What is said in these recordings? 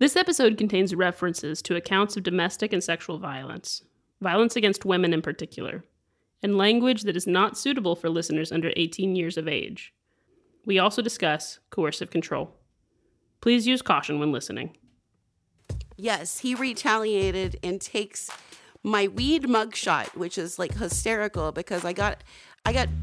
This episode contains references to accounts of domestic and sexual violence, violence against women in particular, and language that is not suitable for listeners under 18 years of age. We also discuss coercive control. Please use caution when listening. Yes, he retaliated and takes my weed mugshot, which is like hysterical because I got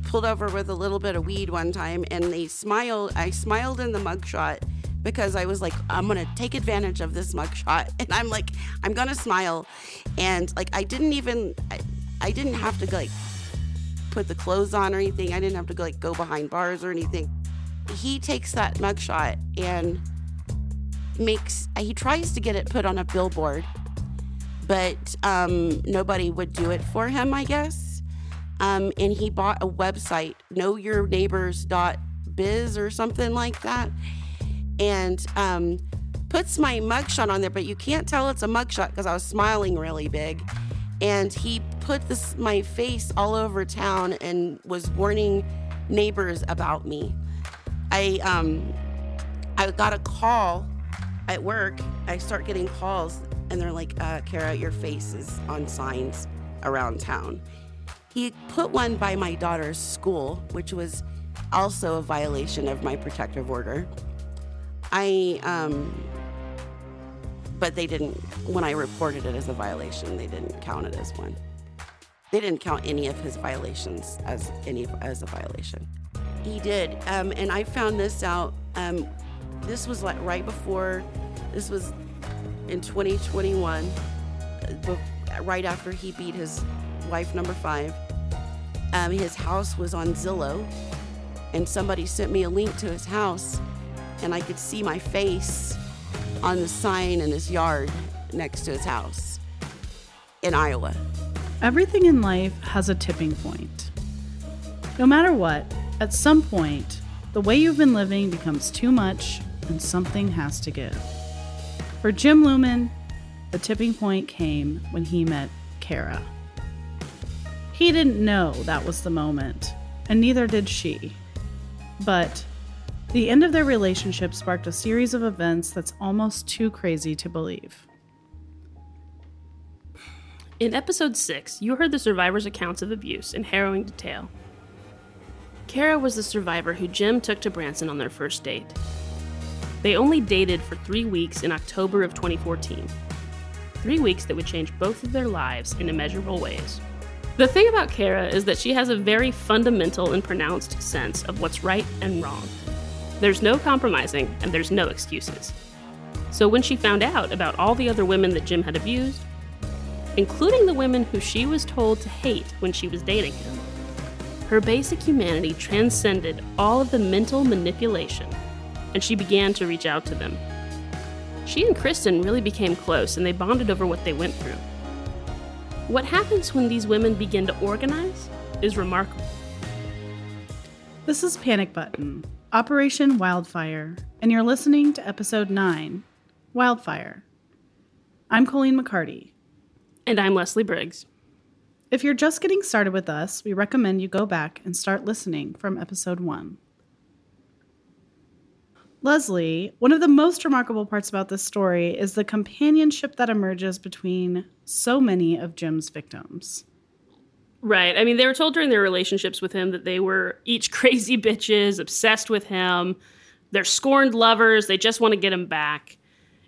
pulled over with a little bit of weed one time and they smiled. I smiled in the mugshot because I was like, I'm going to take advantage of this mugshot. And I'm like, I'm going to smile. And like, I didn't have to like put the clothes on or anything. I didn't have to go, like, go behind bars or anything. He takes that mugshot and he tries to get it put on a billboard, but nobody would do it for him, I guess. And he bought a website, knowyourneighbors.biz or something like that, and puts my mugshot on there, but you can't tell it's a mugshot because I was smiling really big. And he put my face all over town and was warning neighbors about me. I got a call at work. I start getting calls and they're like, Kara, your face is on signs around town. He put one by my daughter's school, which was also a violation of my protective order. But they didn't, when I reported it as a violation, they didn't count it as one. They didn't count any of his violations as a violation. He did, and I found this out. This was like right before, this was in 2021, right after he beat his wife number 5. His house was on Zillow, and somebody sent me a link to his house, and I could see my face on the sign in his yard next to his house in Iowa. Everything in life has a tipping point. No matter what, at some point, the way you've been living becomes too much and something has to give. For Jim Lumen, the tipping point came when he met Kara. He didn't know that was the moment, and neither did she. But the end of their relationship sparked a series of events that's almost too crazy to believe. In episode 6, you heard the survivors' accounts of abuse in harrowing detail. Kara was the survivor who Jim took to Branson on their first date. They only dated for 3 weeks in October of 2014. 3 weeks that would change both of their lives in immeasurable ways. The thing about Kara is that she has a very fundamental and pronounced sense of what's right and wrong. There's no compromising and there's no excuses. So when she found out about all the other women that Jim had abused, including the women who she was told to hate when she was dating him, her basic humanity transcended all of the mental manipulation, and she began to reach out to them. She and Kristen really became close, and they bonded over what they went through. What happens when these women begin to organize is remarkable. This is Panic Button, Operation Wildfire, and you're listening to Episode 9, Wildfire. I'm Colleen McCarty. And I'm Leslie Briggs. If you're just getting started with us, we recommend you go back and start listening from episode 1. Leslie, one of the most remarkable parts about this story is the companionship that emerges between so many of Jim's victims. Right. I mean, they were told during their relationships with him that they were each crazy bitches, obsessed with him. They're scorned lovers. They just want to get him back.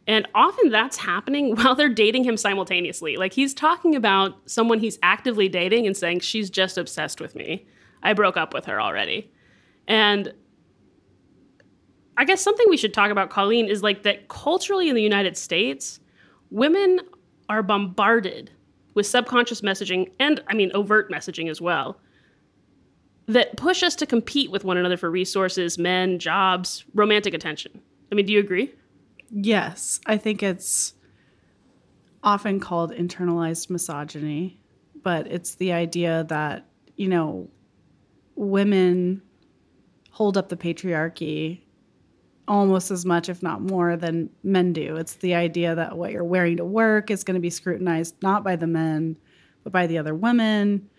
And often that's happening while they're dating him simultaneously. Like, he's talking about someone he's actively dating and saying, she's just obsessed with me. I broke up with her already. And I guess something we should talk about, Colleen, is like that culturally in the United States, women are bombarded with subconscious messaging and, I mean, overt messaging as well, that push us to compete with one another for resources, men, jobs, romantic attention. I mean, do you agree? Yes, I think it's often called internalized misogyny, but it's the idea that, you know, women hold up the patriarchy almost as much, if not more, than men do. It's the idea that what you're wearing to work is going to be scrutinized not by the men, but by the other women.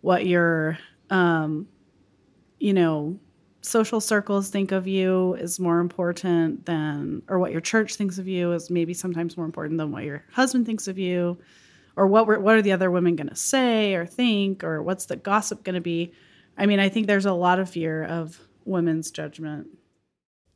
What your, you know, social circles think of you is more important than, or what your church thinks of you is maybe sometimes more important than what your husband thinks of you, or what are the other women going to say or think, or what's the gossip going to be? I mean, I think there's a lot of fear of women's judgment.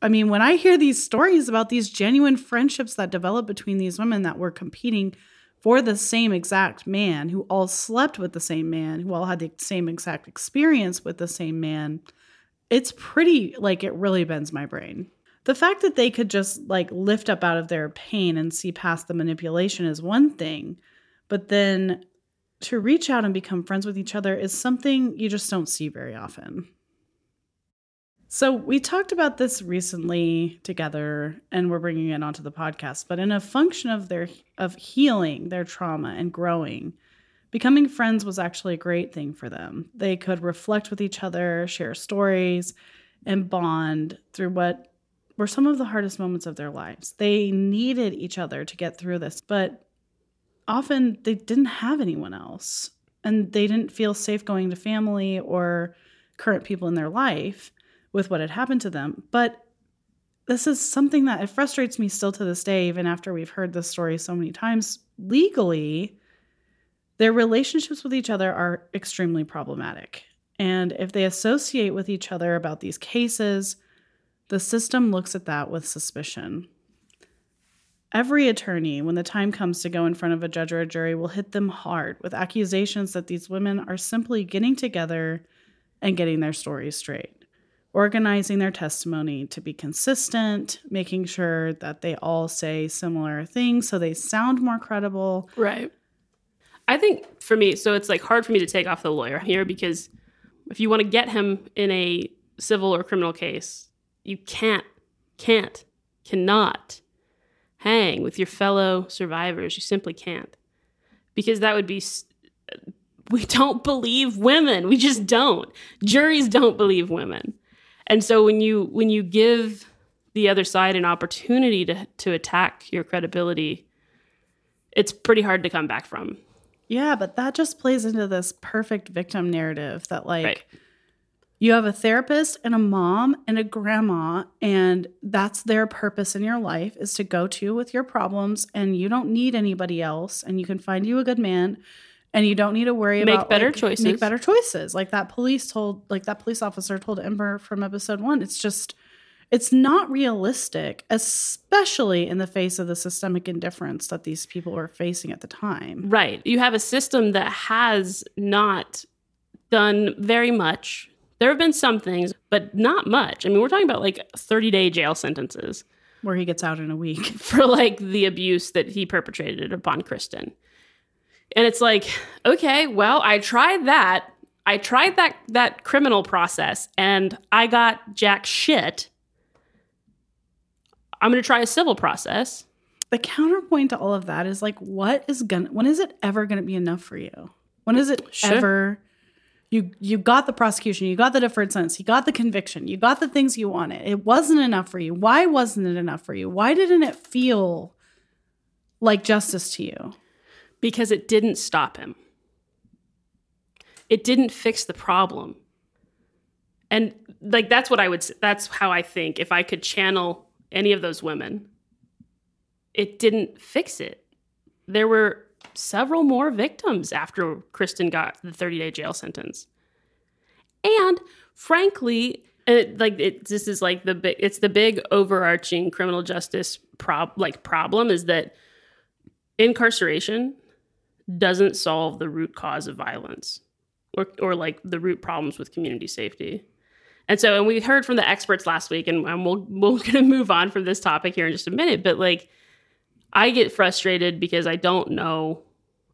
I mean, when I hear these stories about these genuine friendships that developed between these women that were competing for the same exact man, who all slept with the same man, who all had the same exact experience with the same man, it's pretty, like, it really bends my brain. The fact that they could just, like, lift up out of their pain and see past the manipulation is one thing, but then to reach out and become friends with each other is something you just don't see very often. So we talked about this recently together, and we're bringing it onto the podcast, but in a function of healing their trauma and growing, becoming friends was actually a great thing for them. They could reflect with each other, share stories, and bond through what were some of the hardest moments of their lives. They needed each other to get through this, but often they didn't have anyone else, and they didn't feel safe going to family or current people in their life with what had happened to them. But this is something that it frustrates me still to this day, even after we've heard this story so many times. Legally, their relationships with each other are extremely problematic. And if they associate with each other about these cases, the system looks at that with suspicion. Every attorney, when the time comes to go in front of a judge or a jury, will hit them hard with accusations that these women are simply getting together and getting their stories straight, organizing their testimony to be consistent, making sure that they all say similar things so they sound more credible. Right. I think for me, so it's like hard for me to take off the lawyer here, because if you want to get him in a civil or criminal case, you cannot hang with your fellow survivors. You simply can't, because that would be... We don't believe women. We just don't. Juries don't believe women. And so when you give the other side an opportunity to attack your credibility, it's pretty hard to come back from. Yeah, but that just plays into this perfect victim narrative that, like, right, you have a therapist and a mom and a grandma, and that's their purpose in your life, is to go to with your problems, and you don't need anybody else, and you can find you a good man, and you don't need to worry about make better choices. Like that police officer told Ember from episode 1. It's just, it's not realistic, especially in the face of the systemic indifference that these people were facing at the time. Right. You have a system that has not done very much. There have been some things, but not much. I mean, we're talking about like 30-day jail sentences where he gets out in a week for like the abuse that he perpetrated upon Kristen. And it's like, okay, well, I tried that criminal process and I got jack shit. I'm going to try a civil process. The counterpoint to all of that is like, when is it ever going to be enough for you? When is it ever, you got the prosecution, you got the deferred sentence, you got the conviction, you got the things you wanted. It wasn't enough for you. Why wasn't it enough for you? Why didn't it feel like justice to you? Because it didn't stop him. It didn't fix the problem. And like that's how I think, if I could channel any of those women, it didn't fix it. There were several more victims after Kristen got the 30-day jail sentence. And frankly, it's the big overarching criminal justice problem is that incarceration doesn't solve the root cause of violence or like the root problems with community safety. And so, and we heard from the experts last week, and we're going to move on from this topic here in just a minute, but like I get frustrated because I don't know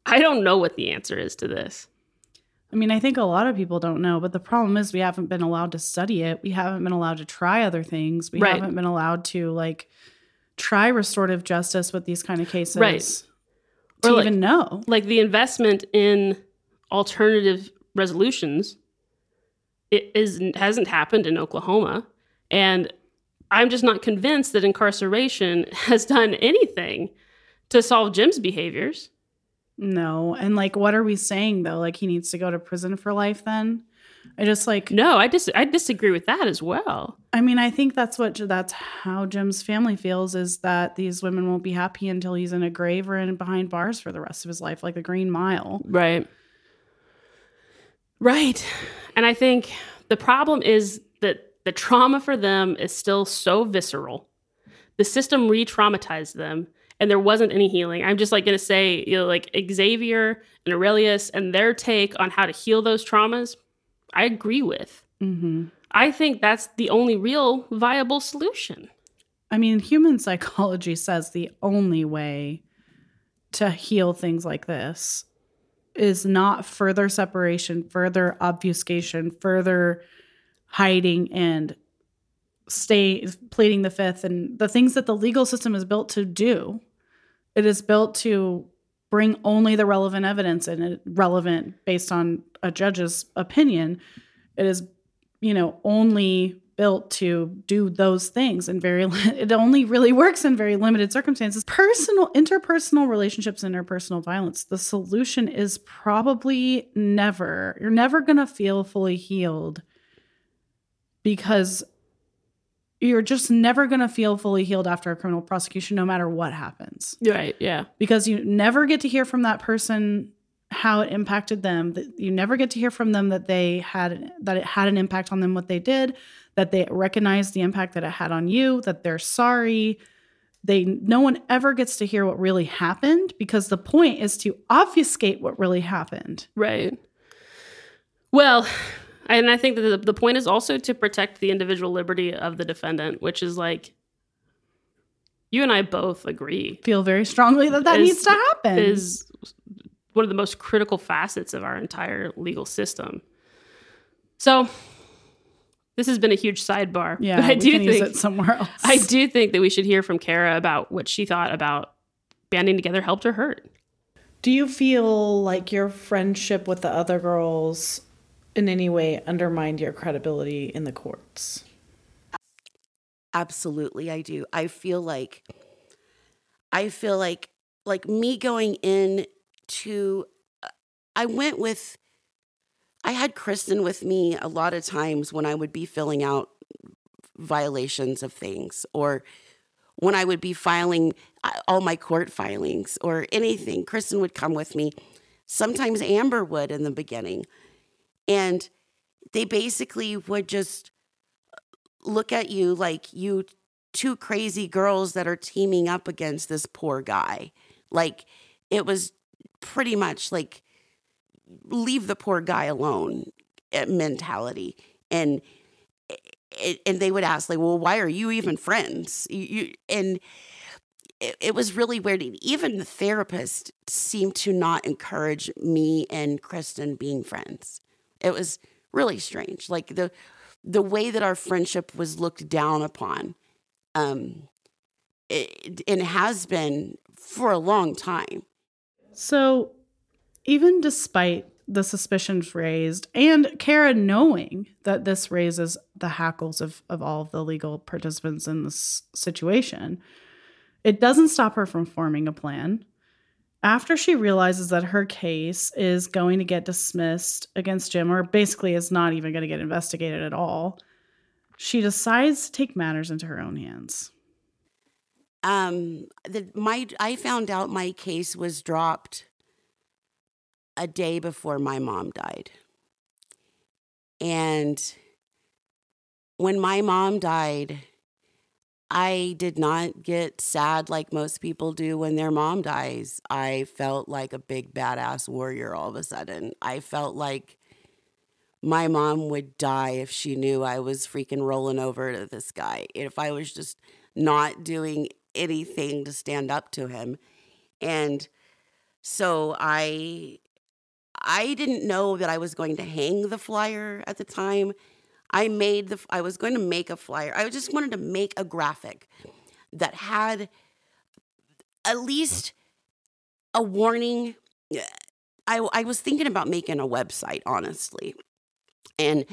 what the answer is to this. I mean, I think a lot of people don't know, but the problem is we haven't been allowed to study it. We haven't been allowed to try other things. We haven't been allowed to like try restorative justice with these kind of cases. Right. To like, even know. Like the investment in alternative resolutions hasn't happened in Oklahoma. And I'm just not convinced that incarceration has done anything to solve Jim's behaviors. No. And like, what are we saying though? Like he needs to go to prison for life then? I just like... No, I disagree with that as well. I mean, I think that's how Jim's family feels, is that these women won't be happy until he's in a grave or in behind bars for the rest of his life, like the Green Mile. Right. Right. And I think the problem is that the trauma for them is still so visceral. The system re-traumatized them, and there wasn't any healing. I'm just like going to say, you know, like Xavier and Aurelius and their take on how to heal those traumas, I agree with. Mm-hmm. I think that's the only real viable solution. I mean, human psychology says the only way to heal things like this is not further separation, further obfuscation, further hiding and pleading the fifth and the things that the legal system is built to do. It is built to bring only the relevant evidence in, relevant based on a judge's opinion. It is, you know, only built to do those things, and it only really works in very limited circumstances. Interpersonal relationships and interpersonal violence, the solution is probably never, you're never going to feel fully healed because you're just never going to feel fully healed after a criminal prosecution, no matter what happens. Right, yeah. Because you never get to hear from that person how it impacted them. You never get to hear from them that it had an impact on them, what they did, that they recognized the impact that it had on you, that they're sorry. No one ever gets to hear what really happened, because the point is to obfuscate what really happened. Right. Well... And I think that the point is also to protect the individual liberty of the defendant, which is like, you and I both agree. Feel very strongly that needs to happen. Is one of the most critical facets of our entire legal system. So this has been a huge sidebar. Yeah, but we can use it somewhere else. I do think that we should hear from Kara about what she thought about banding together helped or hurt. Do you feel like your friendship with the other girls in any way undermined your credibility in the courts? Absolutely, I do. I feel like me going in to, I had Kristen with me a lot of times when I would be filling out violations of things, or when I would be filing all my court filings or anything. Kristen would come with me. Sometimes Amber would in the beginning. And they basically would just look at you like you two crazy girls that are teaming up against this poor guy. Like, it was pretty much like, leave the poor guy alone mentality. And they would ask, like, well, why are you even friends? It was really weird. Even the therapist seemed to not encourage me and Kristen being friends. It was really strange. Like the way that our friendship was looked down upon, and has been for a long time. So even despite the suspicions raised and Kara knowing that this raises the hackles of all of the legal participants in this situation, it doesn't stop her from forming a plan. After she realizes that her case is going to get dismissed against Jim, or basically is not even going to get investigated at all, she decides to take matters into her own hands. I found out my case was dropped a day before my mom died. And when my mom died, I did not get sad like most people do when their mom dies. I felt like a big badass warrior all of a sudden. I felt like my mom would die if she knew I was freaking rolling over to this guy, if I was just not doing anything to stand up to him. And so I didn't know that I was going to hang the flyer at the time. I was going to make a flyer. I just wanted to make a graphic that had at least a warning. I was thinking about making a website, honestly. And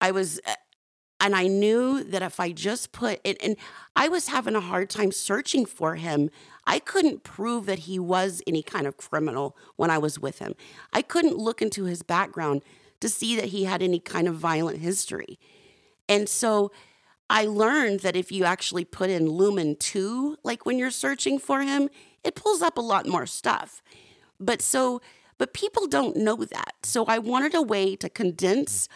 I knew that if I just put it, and I was having a hard time searching for him. I couldn't prove that he was any kind of criminal when I was with him. I couldn't look into his background to see that he had any kind of violent history. And so I learned that if you actually put in Lumen 2, like when you're searching for him, it pulls up a lot more stuff. But people don't know that. So I wanted a way to condense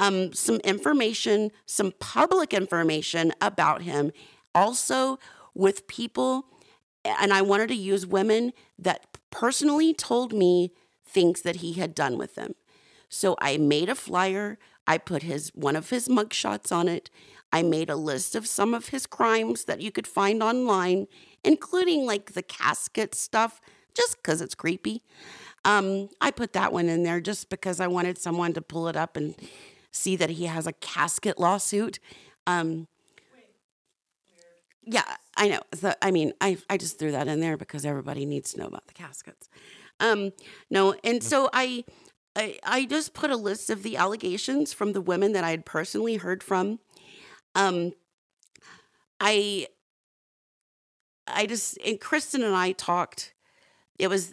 some information, some public information about him, also with people. And I wanted to use women that personally told me things that he had done with them. So I made a flyer. I put one of his mugshots on it. I made a list of some of his crimes that you could find online, including like the casket stuff, just because it's creepy. I put that one in there just because I wanted someone to pull it up and see that he has a casket lawsuit. Yeah, I know. So, I mean, I just threw that in there because everybody needs to know about the caskets. So I just put a list of the allegations from the women that I had personally heard from. And Kristen and I talked. It was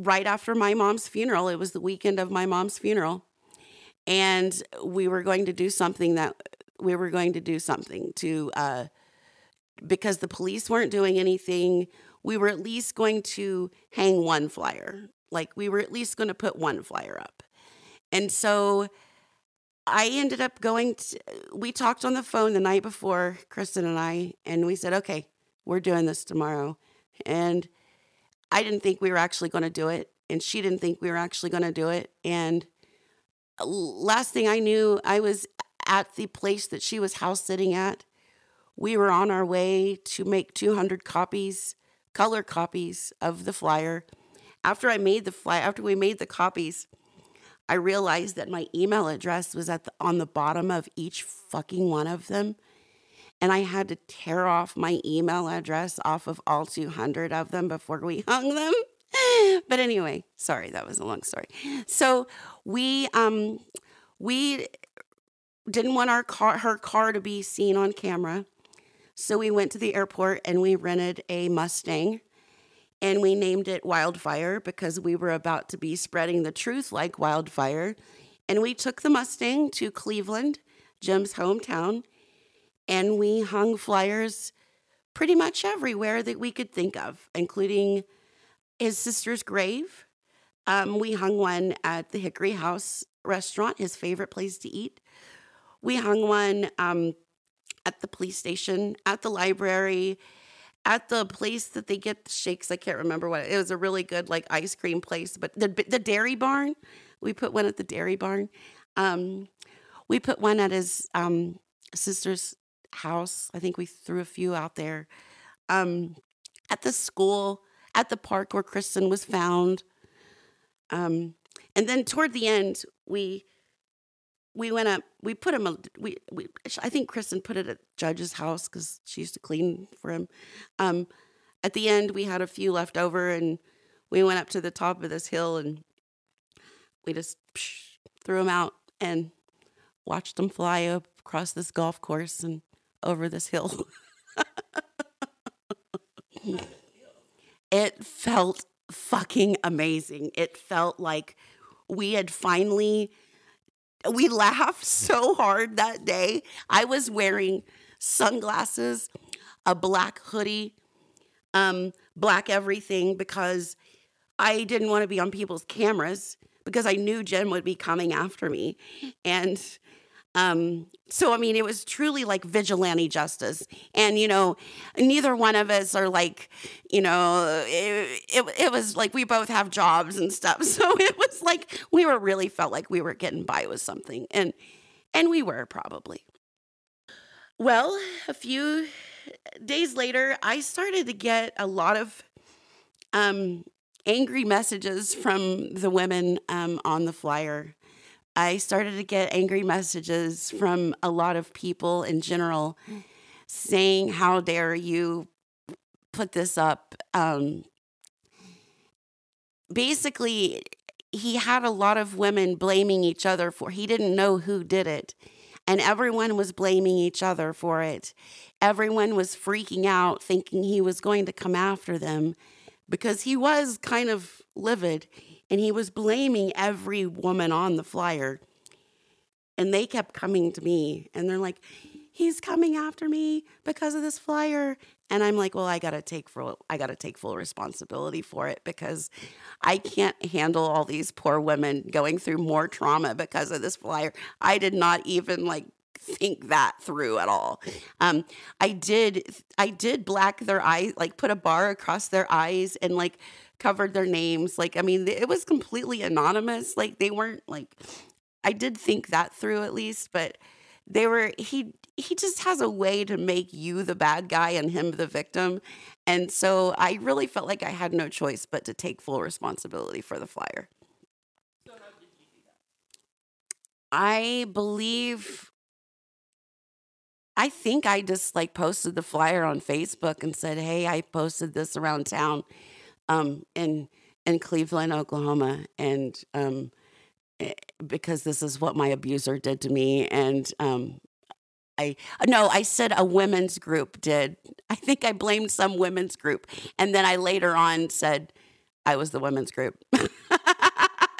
right after my mom's funeral. It was the weekend of my mom's funeral, and we were going to do something because the police weren't doing anything. We were at least going to hang one flyer. Like, we were at least going to put one flyer up. And so I ended up we talked on the phone the night before, Kristen and I, and we said, okay, we're doing this tomorrow. And I didn't think we were actually going to do it. And she didn't think we were actually going to do it. And last thing I knew, I was at the place that she was house sitting at. We were on our way to make 200 copies, color copies of the flyer. After we made the copies, I realized that my email address was on the bottom of each fucking one of them. And I had to tear off my email address off of all 200 of them before we hung them. But anyway, sorry, that was a long story. So we didn't want her car to be seen on camera. So we went to the airport and we rented a Mustang. And we named it Wildfire because we were about to be spreading the truth like wildfire. And we took the Mustang to Cleveland, Jim's hometown, and we hung flyers pretty much everywhere that we could think of, including his sister's grave. We hung one at the Hickory House restaurant, his favorite place to eat. We hung one at the police station, at the library, at the place that they get the shakes. I can't remember what it was, a really good like ice cream place, but the Dairy Barn. We put one at the Dairy Barn. We put one at his sister's house. I think we threw a few out there. At the school, at the park where Kristen was found. And then toward the end, we went up, we put him, I think Kristen put it at Judge's house because she used to clean for him. At the end, we had a few left over and we went up to the top of this hill and we just threw him out and watched them fly up across this golf course and over this hill. It felt fucking amazing. It felt like we had finally... We laughed so hard that day. I was wearing sunglasses, a black hoodie, black everything, because I didn't want to be on people's cameras because I knew Jim would be coming after me. And so, I mean, it was truly like vigilante justice. And, you know, neither one of us are like, you know, it was like we both have jobs and stuff. So it was like we were really felt like we were getting by with something. And we were probably. Well, a few days later, I started to get a lot of angry messages from the women on the flyer. I started to get angry messages from a lot of people in general saying, how dare you put this up? Basically, he had a lot of women blaming each other he didn't know who did it. And everyone was blaming each other for it. Everyone was freaking out, thinking he was going to come after them because he was kind of livid. And he was blaming every woman on the flyer. And they kept coming to me. And they're like, he's coming after me because of this flyer. And I'm like, well, I gotta take full responsibility for it, because I can't handle all these poor women going through more trauma because of this flyer. I did not even think that through at all. I did black their eyes, put a bar across their eyes and covered their names. It was completely anonymous. They weren't I did think that through at least, but they were, he just has a way to make you the bad guy and him the victim. And so I really felt like I had no choice but to take full responsibility for the flyer. So how did you do that? I think I just posted the flyer on Facebook and said, hey, I posted this around town in Cleveland, Oklahoma. And because this is what my abuser did to me. And I said a women's group did. I think I blamed some women's group. And then I later on said I was the women's group.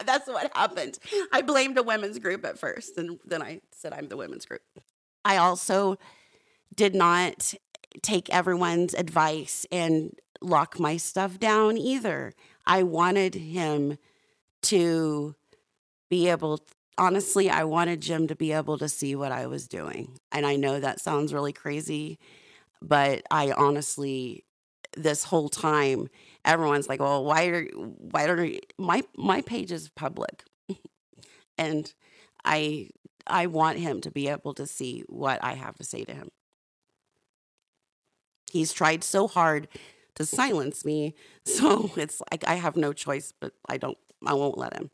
That's what happened. I blamed a women's group at first, and then I said I'm the women's group. I also did not take everyone's advice and lock my stuff down either. I wanted him to be able, honestly, I wanted Jim to be able to see what I was doing. And I know that sounds really crazy, but I honestly, this whole time, everyone's like, well, my page is public. And I want him to be able to see what I have to say to him. He's tried so hard to silence me, so it's I have no choice, but I won't let him.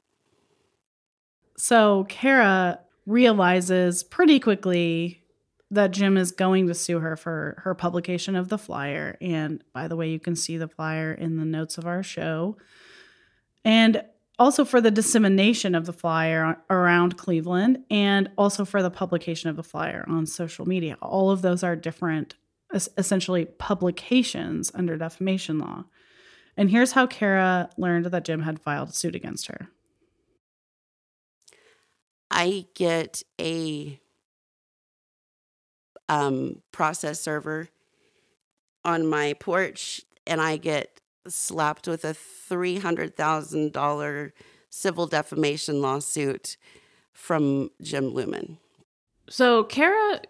So Kara realizes pretty quickly that Jim is going to sue her for her publication of the flyer. And by the way, you can see the flyer in the notes of our show. And also for the dissemination of the flyer around Cleveland, and also for the publication of the flyer on social media. All of those are different, essentially, publications under defamation law. And here's how Kara learned that Jim had filed a suit against her. I get a process server on my porch, and I get slapped with a $300,000 civil defamation lawsuit from Jim Lumen. So Kara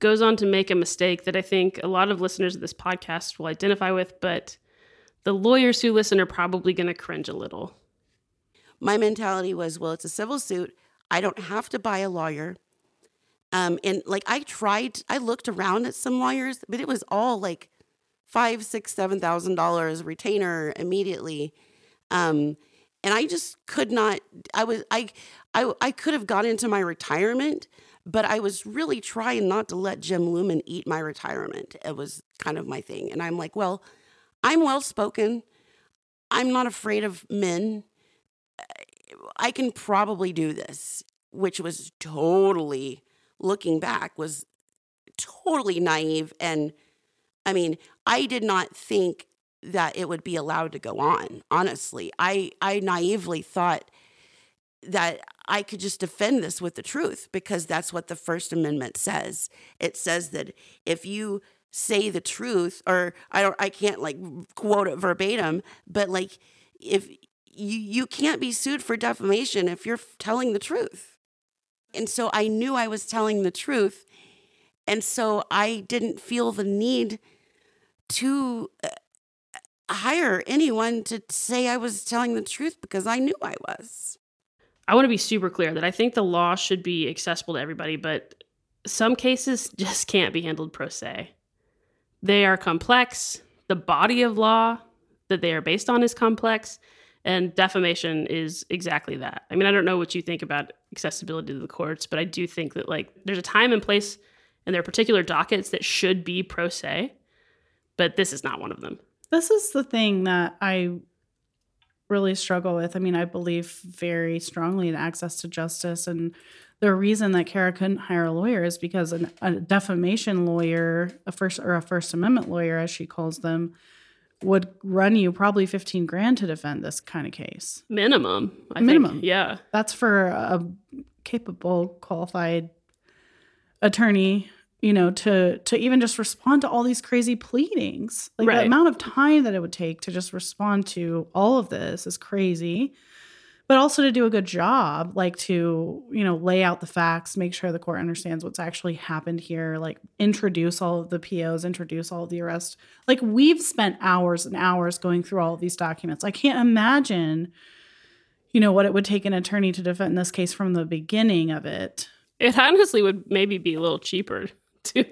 goes on to make a mistake that I think a lot of listeners of this podcast will identify with, but the lawyers who listen are probably going to cringe a little. My mentality was, well, it's a civil suit. I don't have to buy a lawyer. I looked around at some lawyers, but it was all $5,000-$7,000 retainer immediately, and I just could not. I could have gone into my retirement, but I was really trying not to let Jim Lumen eat my retirement. It was kind of my thing, and I'm like, well, I'm well spoken. I'm not afraid of men. I can probably do this, which was totally, looking back, was totally naive. And I mean, I did not think that it would be allowed to go on, honestly. I naively thought that I could just defend this with the truth, because that's what the First Amendment says. It says that if you say the truth, or I can't quote it verbatim, but if you can't be sued for defamation if you're telling the truth. And so I knew I was telling the truth. And so I didn't feel the need to hire anyone to say I was telling the truth, because I knew I was. I want to be super clear that I think the law should be accessible to everybody, but some cases just can't be handled pro se. They are complex. The body of law that they are based on is complex, and defamation is exactly that. I mean, I don't know what you think about accessibility to the courts, but I do think that there's a time and place, and there are particular dockets that should be pro se, but this is not one of them. This is the thing that I really struggle with. I mean, I believe very strongly in access to justice. And the reason that Kara couldn't hire a lawyer is because a defamation lawyer, a First Amendment lawyer, as she calls them, would run you probably $15,000 to defend this kind of case. Minimum. I think, yeah. That's for a capable, qualified attorney, you know, to even just respond to all these crazy pleadings. Like the amount of time that it would take to just respond to all of this is crazy. But also to do a good job, like to, you know, lay out the facts, make sure the court understands what's actually happened here, like introduce all of the POs, introduce all of the arrests. Like we've spent hours and hours going through all of these documents. I can't imagine, you know, what it would take an attorney to defend this case from the beginning of it. It honestly would maybe be a little cheaper too.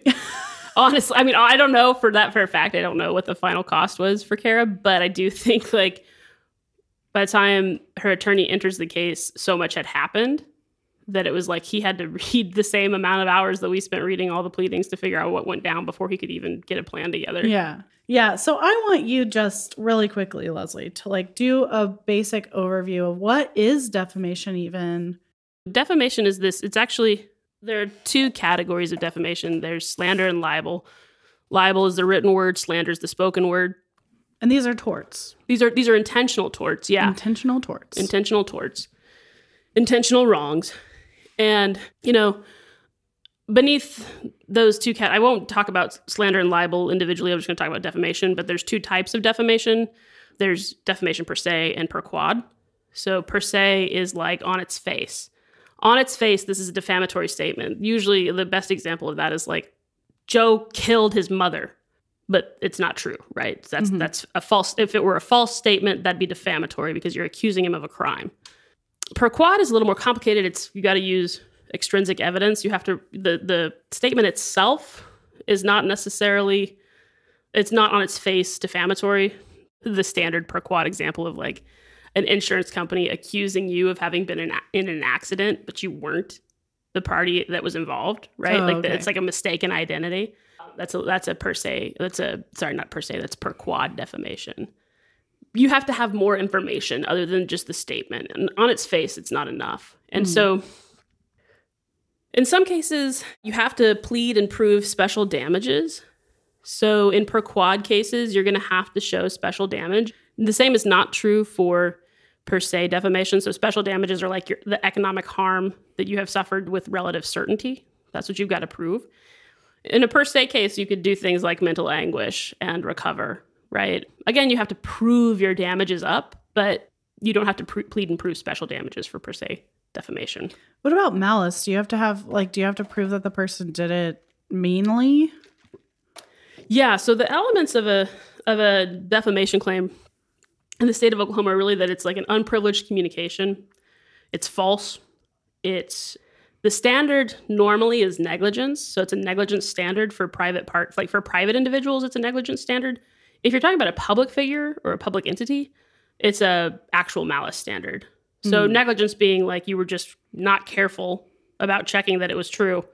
Honestly, I mean, I don't know for that for a fact. I don't know what the final cost was for Kara, but I do think like, by the time her attorney enters the case, so much had happened that it was like he had to read the same amount of hours that we spent reading all the pleadings to figure out what went down before he could even get a plan together. Yeah. Yeah. So I want you just really quickly, Leslie, to like do a basic overview of what is defamation even? Defamation is this. It's actually, there are two categories of defamation. There's slander and libel. Libel is the written word. Slander is the spoken word. And these are torts. These are intentional torts, yeah. Intentional torts. Intentional torts. Intentional wrongs. And, you know, beneath those two I won't talk about slander and libel individually. I'm just going to talk about defamation. But there's two types of defamation. There's defamation per se and per quod. So per se is like on its face. On its face, this is a defamatory statement. Usually the best example of that is like, Joe killed his mother. But it's not true, right? That's a false. If it were a false statement, that'd be defamatory because you're accusing him of a crime. Per quod is a little more complicated. It's you got to use extrinsic evidence. You have to the statement itself is not necessarily. It's not on its face defamatory. The standard per quod example of like an insurance company accusing you of having been in an accident, but you weren't the party that was involved, right? It's like a mistaken identity. That's per quod defamation. You have to have more information other than just the statement. And on its face, it's not enough. And so in some cases, you have to plead and prove special damages. So in per quod cases, you're going to have to show special damage. The same is not true for per se defamation. So special damages are like the economic harm that you have suffered with relative certainty. That's what you've got to prove. In a per se case, you could do things like mental anguish and recover, right? Again, you have to prove your damages up, but you don't have to plead and prove special damages for per se defamation. What about malice? Do you have to prove that the person did it meanly? Yeah. So the elements of a defamation claim in the state of Oklahoma are really that it's like an unprivileged communication. It's false. The standard normally is negligence. So it's a negligence standard for private parts. Like for private individuals, it's a negligence standard. If you're talking about a public figure or a public entity, it's a actual malice standard. So negligence being like you were just not careful about checking that it was true.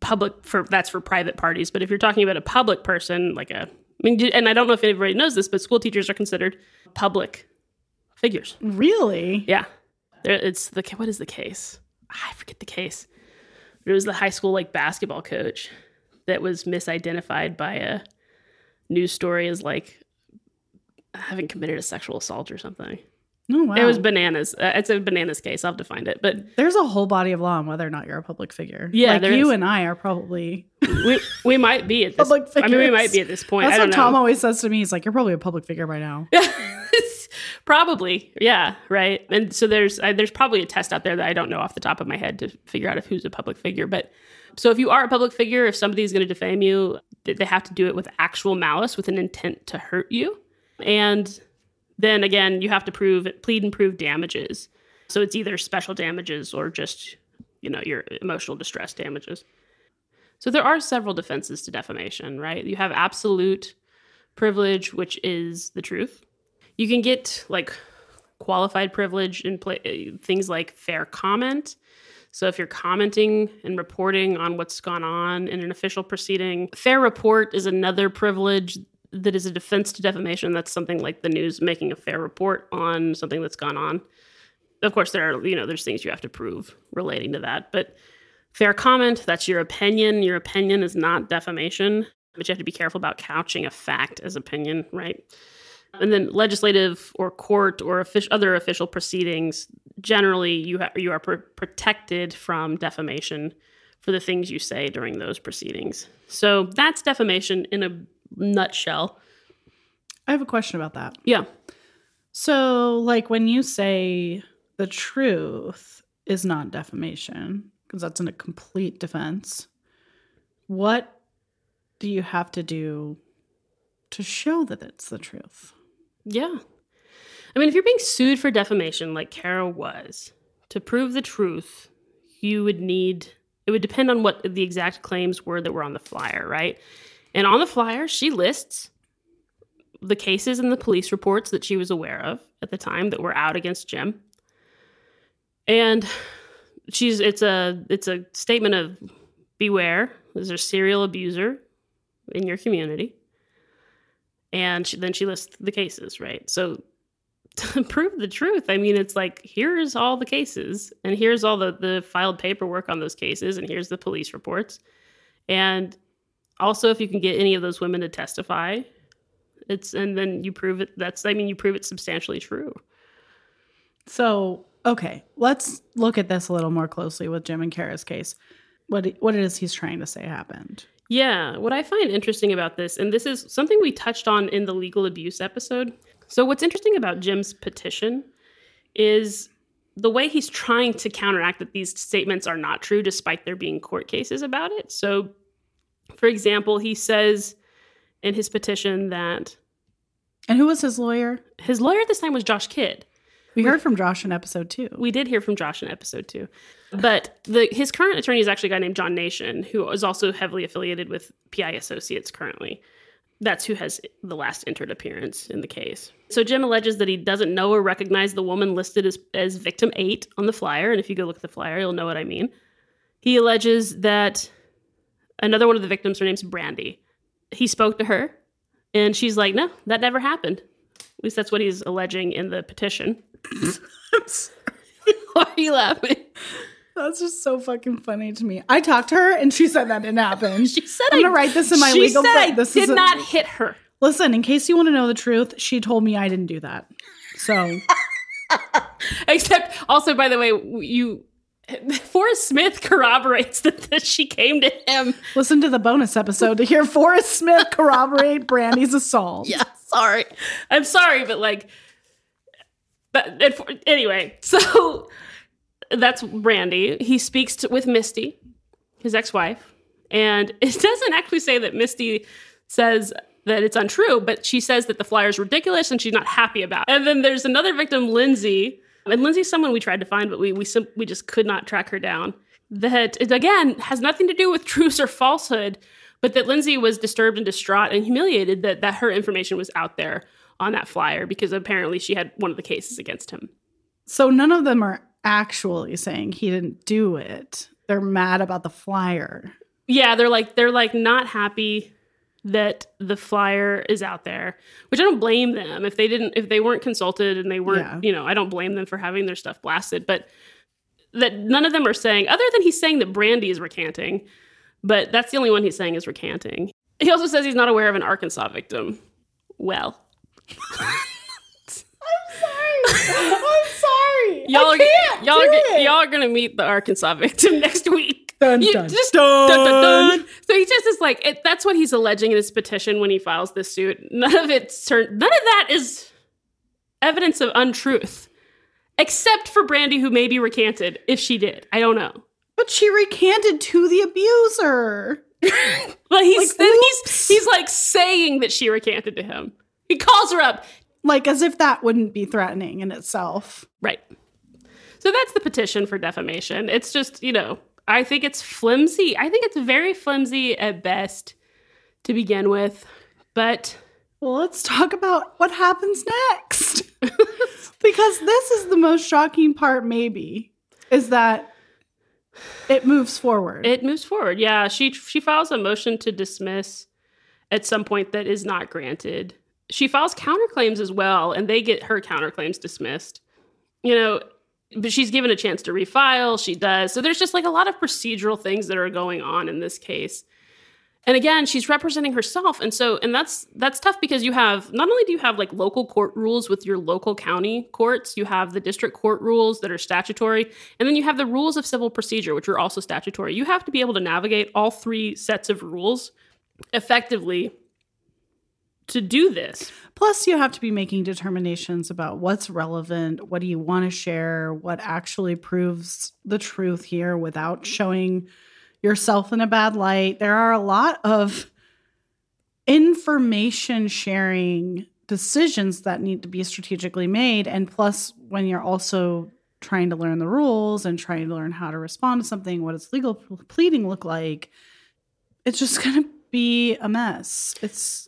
That's for private parties. But if you're talking about a public person, and I don't know if anybody knows this, but school teachers are considered public figures. Really? Yeah. What is the case? I forget the case, but it was the high school basketball coach that was misidentified by a news story as having committed a sexual assault or something. Oh, wow. It was bananas. It's a bananas case. I'll have to find it. But there's a whole body of law on whether or not you're a public figure. Yeah, and I are probably we might be at this public figures. I mean, we might be at this point. That's I don't what know. Tom always says to me. He's like, "You're probably a public figure by now." Probably, yeah, right. And so there's probably a test out there that I don't know off the top of my head to figure out if who's a public figure. But so if you are a public figure, if somebody's going to defame you, they have to do it with actual malice, with an intent to hurt you. And then again, you have to plead and prove damages. So it's either special damages or just, you know, your emotional distress damages. So there are several defenses to defamation, right? You have absolute privilege, which is the truth. You can get qualified privilege in things like fair comment. So if you're commenting and reporting on what's gone on in an official proceeding, fair report is another privilege that is a defense to defamation. That's something like the news making a fair report on something that's gone on. Of course, there's things you have to prove relating to that. But fair comment, that's your opinion. Your opinion is not defamation. But you have to be careful about couching a fact as opinion, right? And then legislative or court or other official proceedings, generally you are protected from defamation for the things you say during those proceedings. So that's defamation in a nutshell. I have a question about that. Yeah. So like when you say the truth is not defamation, because that's in a complete defense, what do you have to do to show that it's the truth? Yeah. I mean, if you're being sued for defamation like Kara was, to prove the truth, you would need... It would depend on what the exact claims were that were on the flyer, right? And on the flyer, she lists the cases and the police reports that she was aware of at the time that were out against Jim. And it's a statement of beware. There's a serial abuser in your community. And then she lists the cases, right? So to prove the truth, I mean, it's like, here's all the cases, and here's all the filed paperwork on those cases, and here's the police reports. And also, if you can get any of those women to testify, and then you prove it. You prove it substantially true. So, okay, let's look at this a little more closely with Jim and Kara's case. What it is he's trying to say happened. Yeah, what I find interesting about this, and this is something we touched on in the legal abuse episode. So what's interesting about Jim's petition is the way he's trying to counteract that these statements are not true, despite there being court cases about it. So, for example, he says in his petition that... And who was his lawyer? His lawyer at this time was Josh Kidd. We heard from Josh in episode 2. We did hear from Josh in episode 2. But his current attorney is actually a guy named John Nation, who is also heavily affiliated with PI Associates currently. That's who has the last entered appearance in the case. So Jim alleges that he doesn't know or recognize the woman listed as victim 8 on the flyer. And if you go look at the flyer, you'll know what I mean. He alleges that another one of the victims, her name's Brandy. He spoke to her, and she's like, no, that never happened. At least that's what he's alleging in the petition. I'm sorry. Why are you laughing? That's just so fucking funny to me. I talked to her and she said that didn't happen. She said, I'm going to write this in my legal book. I did not hit her. Listen, in case you want to know the truth, she told me I didn't do that. So. Except also, by the way, Forrest Smith corroborates that she came to him. Listen to the bonus episode to hear Forrest Smith corroborate Brandy's assault. Yeah, sorry. I'm sorry, but like. Anyway, so that's Brandy. He speaks with Misty, his ex-wife, and it doesn't actually say that Misty says that it's untrue, but she says that the flyer's ridiculous and she's not happy about it. And then there's another victim, Lindsay, and Lindsay's someone we tried to find, but we just could not track her down, that, again, has nothing to do with truth or falsehood, but that Lindsay was disturbed and distraught and humiliated that her information was out there on that flyer, because apparently she had one of the cases against him. So none of them are actually saying he didn't do it. They're mad about the flyer. Yeah, they're not happy that the flyer is out there, which I don't blame them if they weren't consulted and they weren't, I don't blame them for having their stuff blasted, but that none of them are saying, other than he's saying that Brandy is recanting, but that's the only one he's saying is recanting. He also says he's not aware of an Arkansas victim. Well... I'm sorry. Y'all are gonna meet the Arkansas victim next week. Dun, dun, dun. So he just is like, that's what he's alleging in his petition when he files this suit. None of that is evidence of untruth, except for Brandy, who maybe recanted if she did. I don't know, but she recanted to the abuser. But he's like saying that she recanted to him. He calls her up. Like, as if that wouldn't be threatening in itself. Right. So that's the petition for defamation. It's just, I think it's flimsy. I think it's very flimsy at best to begin with. But... Well, let's talk about what happens next. Because this is the most shocking part, maybe, is that it moves forward. It moves forward, yeah. She files a motion to dismiss at some point that is not granted. She files counterclaims as well, and they get her counterclaims dismissed. But she's given a chance to refile. She does. So there's just like a lot of procedural things that are going on in this case. And again, she's representing herself. And so, and that's tough because you have, not only do you have like local court rules with your local county courts, you have the district court rules that are statutory, and then you have the rules of civil procedure, which are also statutory. You have to be able to navigate all three sets of rules effectively to do this. Plus, you have to be making determinations about what's relevant, what do you want to share, what actually proves the truth here without showing yourself in a bad light. There are a lot of information sharing decisions that need to be strategically made. And plus, when you're also trying to learn the rules and trying to learn how to respond to something, what does legal pleading look like, it's just going to be a mess.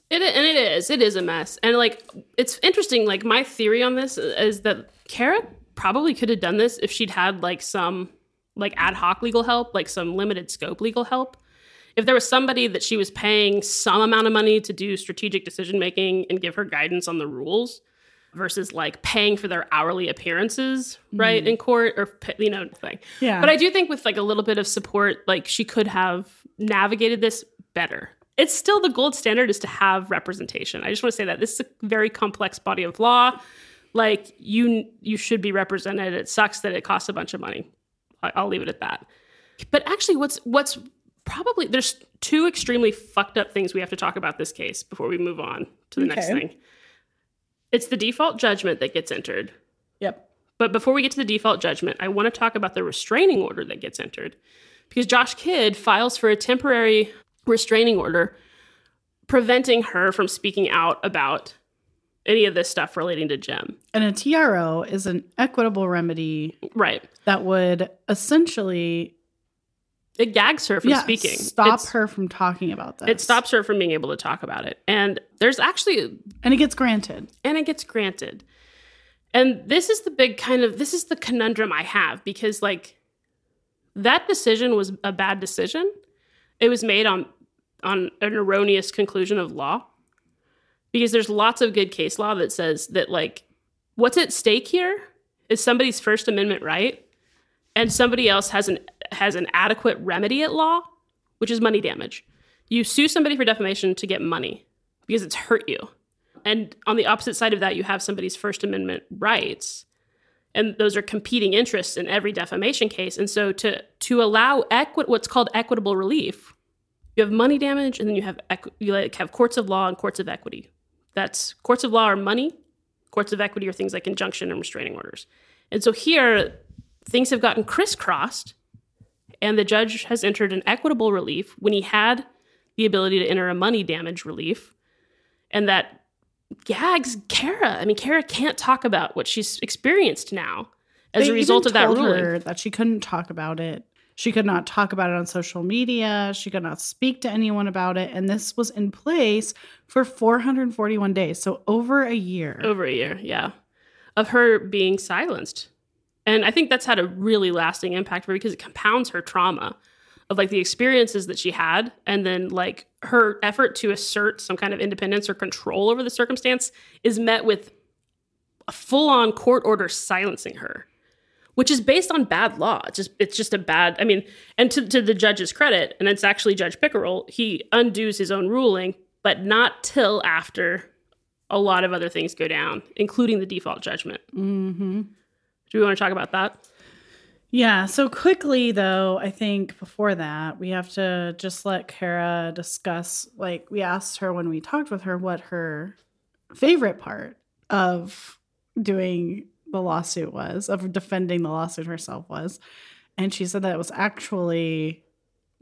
It is a mess. And like, it's interesting, like my theory on this is that Kara probably could have done this if she'd had like some like ad hoc legal help, like some limited scope legal help. If there was somebody that she was paying some amount of money to do strategic decision making and give her guidance on the rules versus like paying for their hourly appearances, right, in court or, you know, thing. Yeah. But I do think with like a little bit of support, like she could have navigated this better. It's still the gold standard is to have representation. I just want to say that this is a very complex body of law. Like you should be represented. It sucks that it costs a bunch of money. I'll leave it at that. But actually, what's probably, there's two extremely fucked up things we have to talk about this case before we move on to the next thing. It's the default judgment that gets entered. Yep. But before we get to the default judgment, I want to talk about the restraining order that gets entered, because Josh Kidd files for a temporary restraining order preventing her from speaking out about any of this stuff relating to Jim. And a TRO is an equitable remedy, right? That would essentially, it gags her from speaking. Stop her from talking about this. It stops her from being able to talk about it. And there's actually, and it gets granted. And this is the big kind of, this is the conundrum I have, because like that decision was a bad decision. It was made on an erroneous conclusion of law. Because there's lots of good case law that says that, like, what's at stake here is somebody's First Amendment right, and somebody else has an adequate remedy at law, which is money damage. You sue somebody for defamation to get money because it's hurt you. And on the opposite side of that, you have somebody's First Amendment rights, and those are competing interests in every defamation case. And so to allow what's called equitable relief, you have money damage, and then you have you have courts of law and courts of equity. That's courts of law are money, courts of equity are things like injunction and restraining orders. And so here, things have gotten crisscrossed, and the judge has entered an equitable relief when he had the ability to enter a money damage relief. And that gags Kara. I mean, Kara can't talk about what she's experienced now as a result of that ruling. They even told her that she couldn't talk about it. She could not talk about it on social media. She could not speak to anyone about it. And this was in place for 441 days. So over a year. Of her being silenced. And I think that's had a really lasting impact for her because it compounds her trauma of like the experiences that she had. And then like her effort to assert some kind of independence or control over the circumstance is met with a full-on court order silencing her, which is based on bad law. It's just a bad, I mean, and to the judge's credit, and it's actually Judge Pickerel, he undoes his own ruling, but not till after a lot of other things go down, including the default judgment. Mm-hmm. Do we want to talk about that? Yeah, so quickly, though, I think before that, we have to just let Kara discuss, like, we asked her when we talked with her what her favorite part of doing the lawsuit was, of defending the lawsuit herself was. And she said that it was actually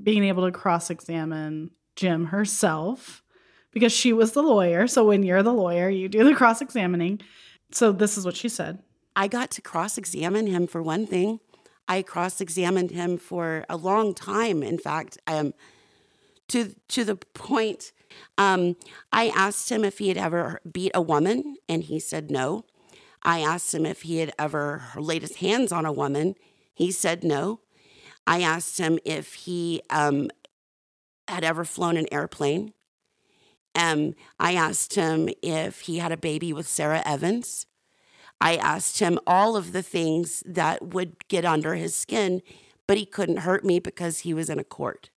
being able to cross-examine Jim herself because she was the lawyer. So when you're the lawyer, you do the cross-examining. So this is what she said. I got to cross-examine him for one thing. I cross-examined him for a long time, in fact, to the point I asked him if he had ever beat a woman, and he said no. I asked him if he had ever laid his hands on a woman. He said no. I asked him if he had ever flown an airplane. I asked him if he had a baby with Sarah Evans. I asked him all of the things that would get under his skin, but he couldn't hurt me because he was in a court.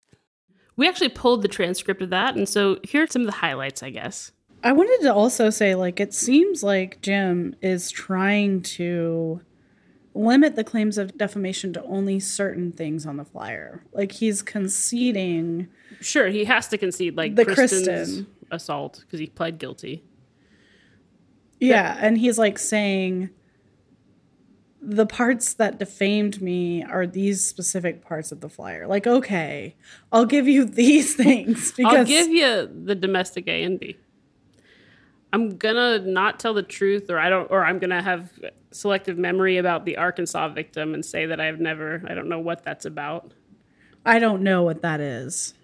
We actually pulled the transcript of that, and so here are some of the highlights, I guess. I wanted to also say, like, it seems like Jim is trying to limit the claims of defamation to only certain things on the flyer. Like, he's conceding. Sure, he has to concede, like, the Kristen assault, because he pled guilty. Yeah, and he's, like, saying the parts that defamed me are these specific parts of the flyer. Like, okay, I'll give you these things. Because I'll give you the domestic A&B. I'm going to not tell the truth, or I'm going to have selective memory about the Arkansas victim and say that I don't know what that's about. I don't know what that is.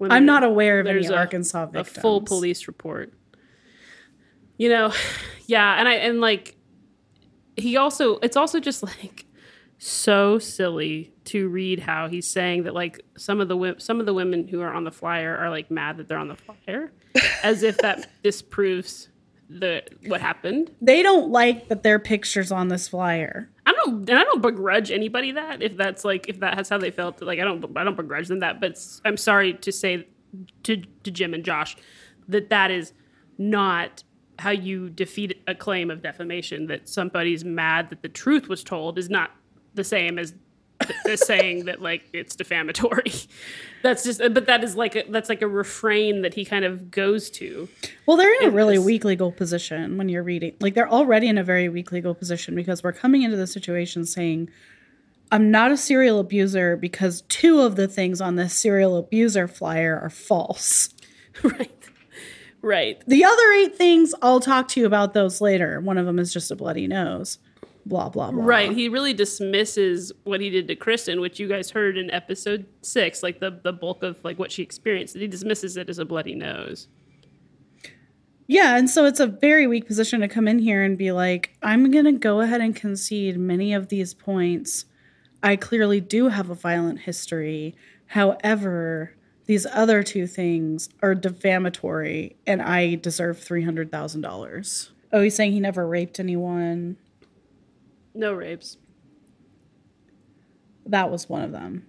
I'm not aware of any Arkansas victims. A full police report. You know, yeah. And like, it's also just like so silly to read how he's saying that, like, some of the women who are on the flyer are, like, mad that they're on the flyer. As if that disproves what happened. They don't like that their picture's on this flyer. I don't begrudge anybody that, if that's how they felt. Like, I don't begrudge them that. But I'm sorry to say to Jim and Josh that is not how you defeat a claim of defamation. That somebody's mad that the truth was told is not the same as saying that, like, it's defamatory. That's like a refrain that he kind of goes to. Well, they're in a really weak legal position when you're reading. Like, they're already in a very weak legal position because we're coming into the situation saying, I'm not a serial abuser because two of the things on this serial abuser flyer are false. Right. The other 8 things, I'll talk to you about those later. One of them is just a bloody nose. Blah, blah, blah. Right. He really dismisses what he did to Kristen, which you guys heard in episode 6, like the bulk of, like, what she experienced. He dismisses it as a bloody nose. Yeah. And so it's a very weak position to come in here and be like, I'm going to go ahead and concede many of these points. I clearly do have a violent history. However, these other 2 things are defamatory and I deserve $300,000. Oh, he's saying he never raped anyone. No rapes. That was one of them.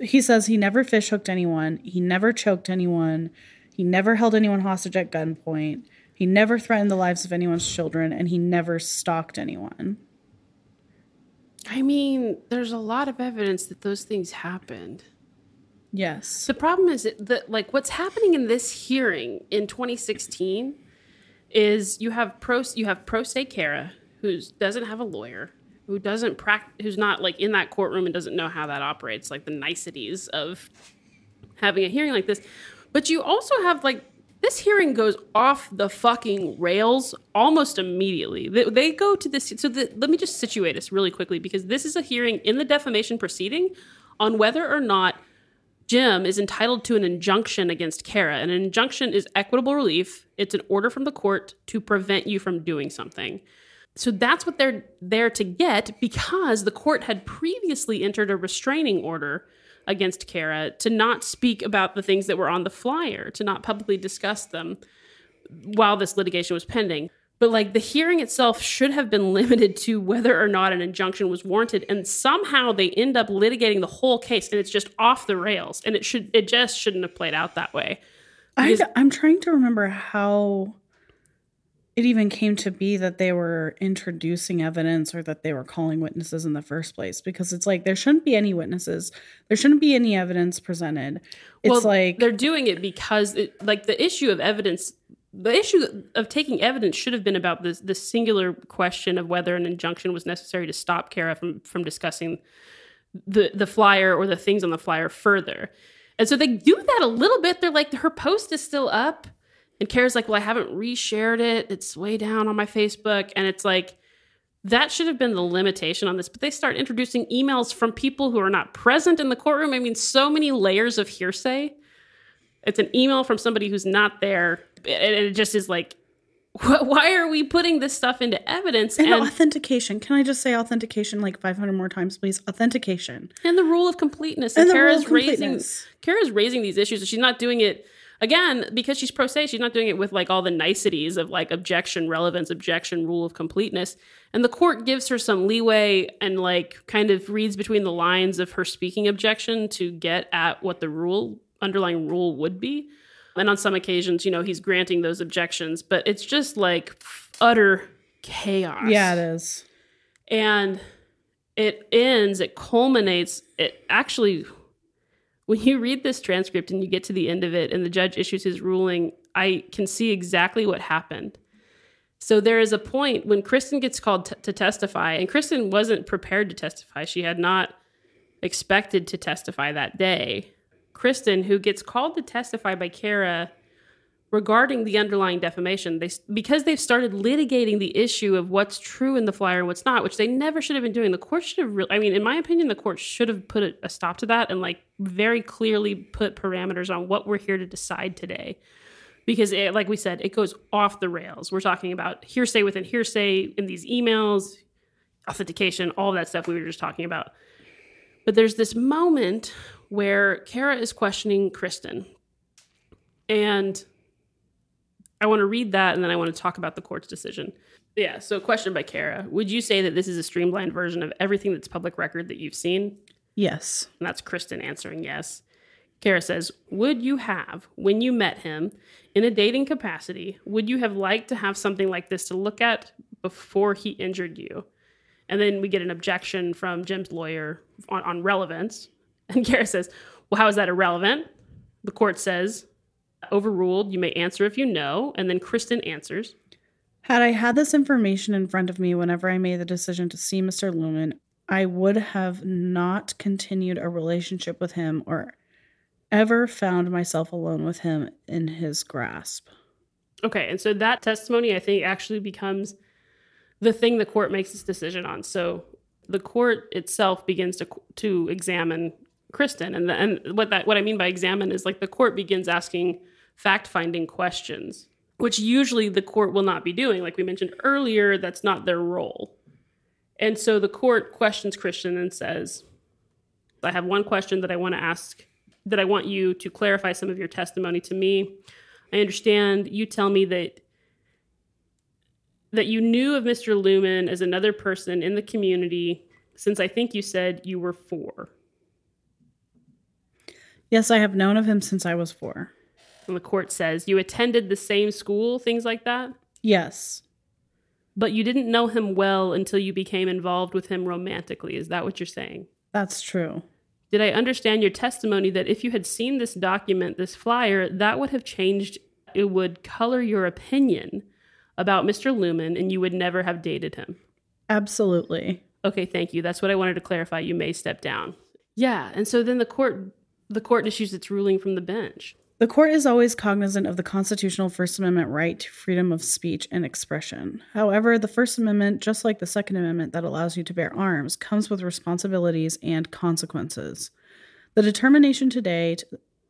He says he never fish hooked anyone. He never choked anyone. He never held anyone hostage at gunpoint. He never threatened the lives of anyone's children. And he never stalked anyone. I mean, there's a lot of evidence that those things happened. Yes. The problem is that, like, what's happening in this hearing in 2016 is you have pro se Kara, who doesn't have a lawyer, who's not, like, in that courtroom and doesn't know how that operates, like, the niceties of having a hearing like this. But you also have, like, this hearing goes off the fucking rails almost immediately. They go to this. So let me just situate us really quickly, because this is a hearing in the defamation proceeding on whether or not Jim is entitled to an injunction against Kara. An injunction is equitable relief. It's an order from the court to prevent you from doing something. So that's what they're there to get, because the court had previously entered a restraining order against Kara to not speak about the things that were on the flyer, to not publicly discuss them while this litigation was pending. But, like, the hearing itself should have been limited to whether or not an injunction was warranted. And somehow they end up litigating the whole case, and it's just off the rails. And it just shouldn't have played out that way. I'm trying to remember how it even came to be that they were introducing evidence or that they were calling witnesses in the first place, because it's like there shouldn't be any witnesses. There shouldn't be any evidence presented. It's like they're doing it because the issue of evidence, the issue of taking evidence should have been about the singular question of whether an injunction was necessary to stop Kara from discussing the flyer or the things on the flyer further. And so they do that a little bit. They're like, her post is still up. And Kara's like, well, I haven't reshared it. It's way down on my Facebook. And it's like, that should have been the limitation on this. But they start introducing emails from people who are not present in the courtroom. I mean, so many layers of hearsay. It's an email from somebody who's not there. And it just is like, why are we putting this stuff into evidence? And authentication. Can I just say authentication like 500 more times, please? Authentication. And the rule of completeness. And Kara's raising these issues. So she's not doing it again, because she's pro se, she's not doing it with like all the niceties of like objection, relevance, objection, rule of completeness. And the court gives her some leeway and like kind of reads between the lines of her speaking objection to get at what the rule, underlying rule would be. And on some occasions, you know, he's granting those objections, but it's just like utter chaos. Yeah, it is. And it ends, it culminates, it actually, when you read this transcript and you get to the end of it and the judge issues his ruling, I can see exactly what happened. So there is a point when Kristen gets called to testify, and Kristen wasn't prepared to testify. She had not expected to testify that day. Kristen, who gets called to testify by Kara regarding the underlying defamation, because they've started litigating the issue of what's true in the flyer and what's not, which they never should have been doing. The court should have, in my opinion, the court should have put a stop to that and like very clearly put parameters on what we're here to decide today. Because it, like we said, it goes off the rails. We're talking about hearsay within hearsay in these emails, authentication, all that stuff we were just talking about. But there's this moment where Kara is questioning Kristen, and I want to read that, and then I want to talk about the court's decision. Yeah, so question by Kara. Would you say that this is a streamlined version of everything that's public record that you've seen? Yes. And that's Kristen answering yes. Kara says, would you have, when you met him, in a dating capacity, would you have liked to have something like this to look at before he injured you? And then we get an objection from Jim's lawyer on relevance. And Kara says, well, how is that irrelevant? The court says, overruled. You may answer if you know. And then Kristen answers. Had I had this information in front of me whenever I made the decision to see Mr. Lumen, I would have not continued a relationship with him or ever found myself alone with him in his grasp. Okay. And so that testimony, I think, actually becomes the thing the court makes its decision on. So the court itself begins to examine Kristen. And what I mean by examine is like the court begins asking fact-finding questions, which usually the court will not be doing. Like we mentioned earlier, that's not their role. And so the court questions Kristen and says, I have one question that I want to ask, that I want you to clarify some of your testimony to me. I understand you tell me that you knew of Mr. Lumen as another person in the community since I think you said you were 4. Yes, I have known of him since I was 4. And the court says, you attended the same school, things like that? Yes. But you didn't know him well until you became involved with him romantically. Is that what you're saying? That's true. Did I understand your testimony that if you had seen this document, this flyer, that would have changed, it would color your opinion about Mr. Lumen and you would never have dated him? Absolutely. Okay, thank you. That's what I wanted to clarify. You may step down. Yeah, and so then the court issues its ruling from the bench. The court is always cognizant of the constitutional First Amendment right to freedom of speech and expression. However, the First Amendment, just like the Second Amendment that allows you to bear arms, comes with responsibilities and consequences. The determination today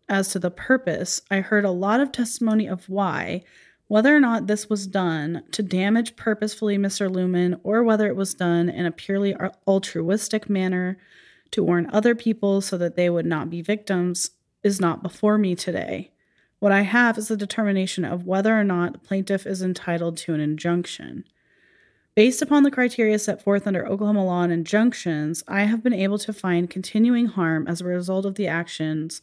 as to the purpose, I heard a lot of testimony of why, whether or not this was done to damage purposefully Mr. Lumen, or whether it was done in a purely altruistic manner to warn other people so that they would not be victims, is not before me today. What I have is the determination of whether or not the plaintiff is entitled to an injunction. Based upon the criteria set forth under Oklahoma law and injunctions, I have been able to find continuing harm as a result of the actions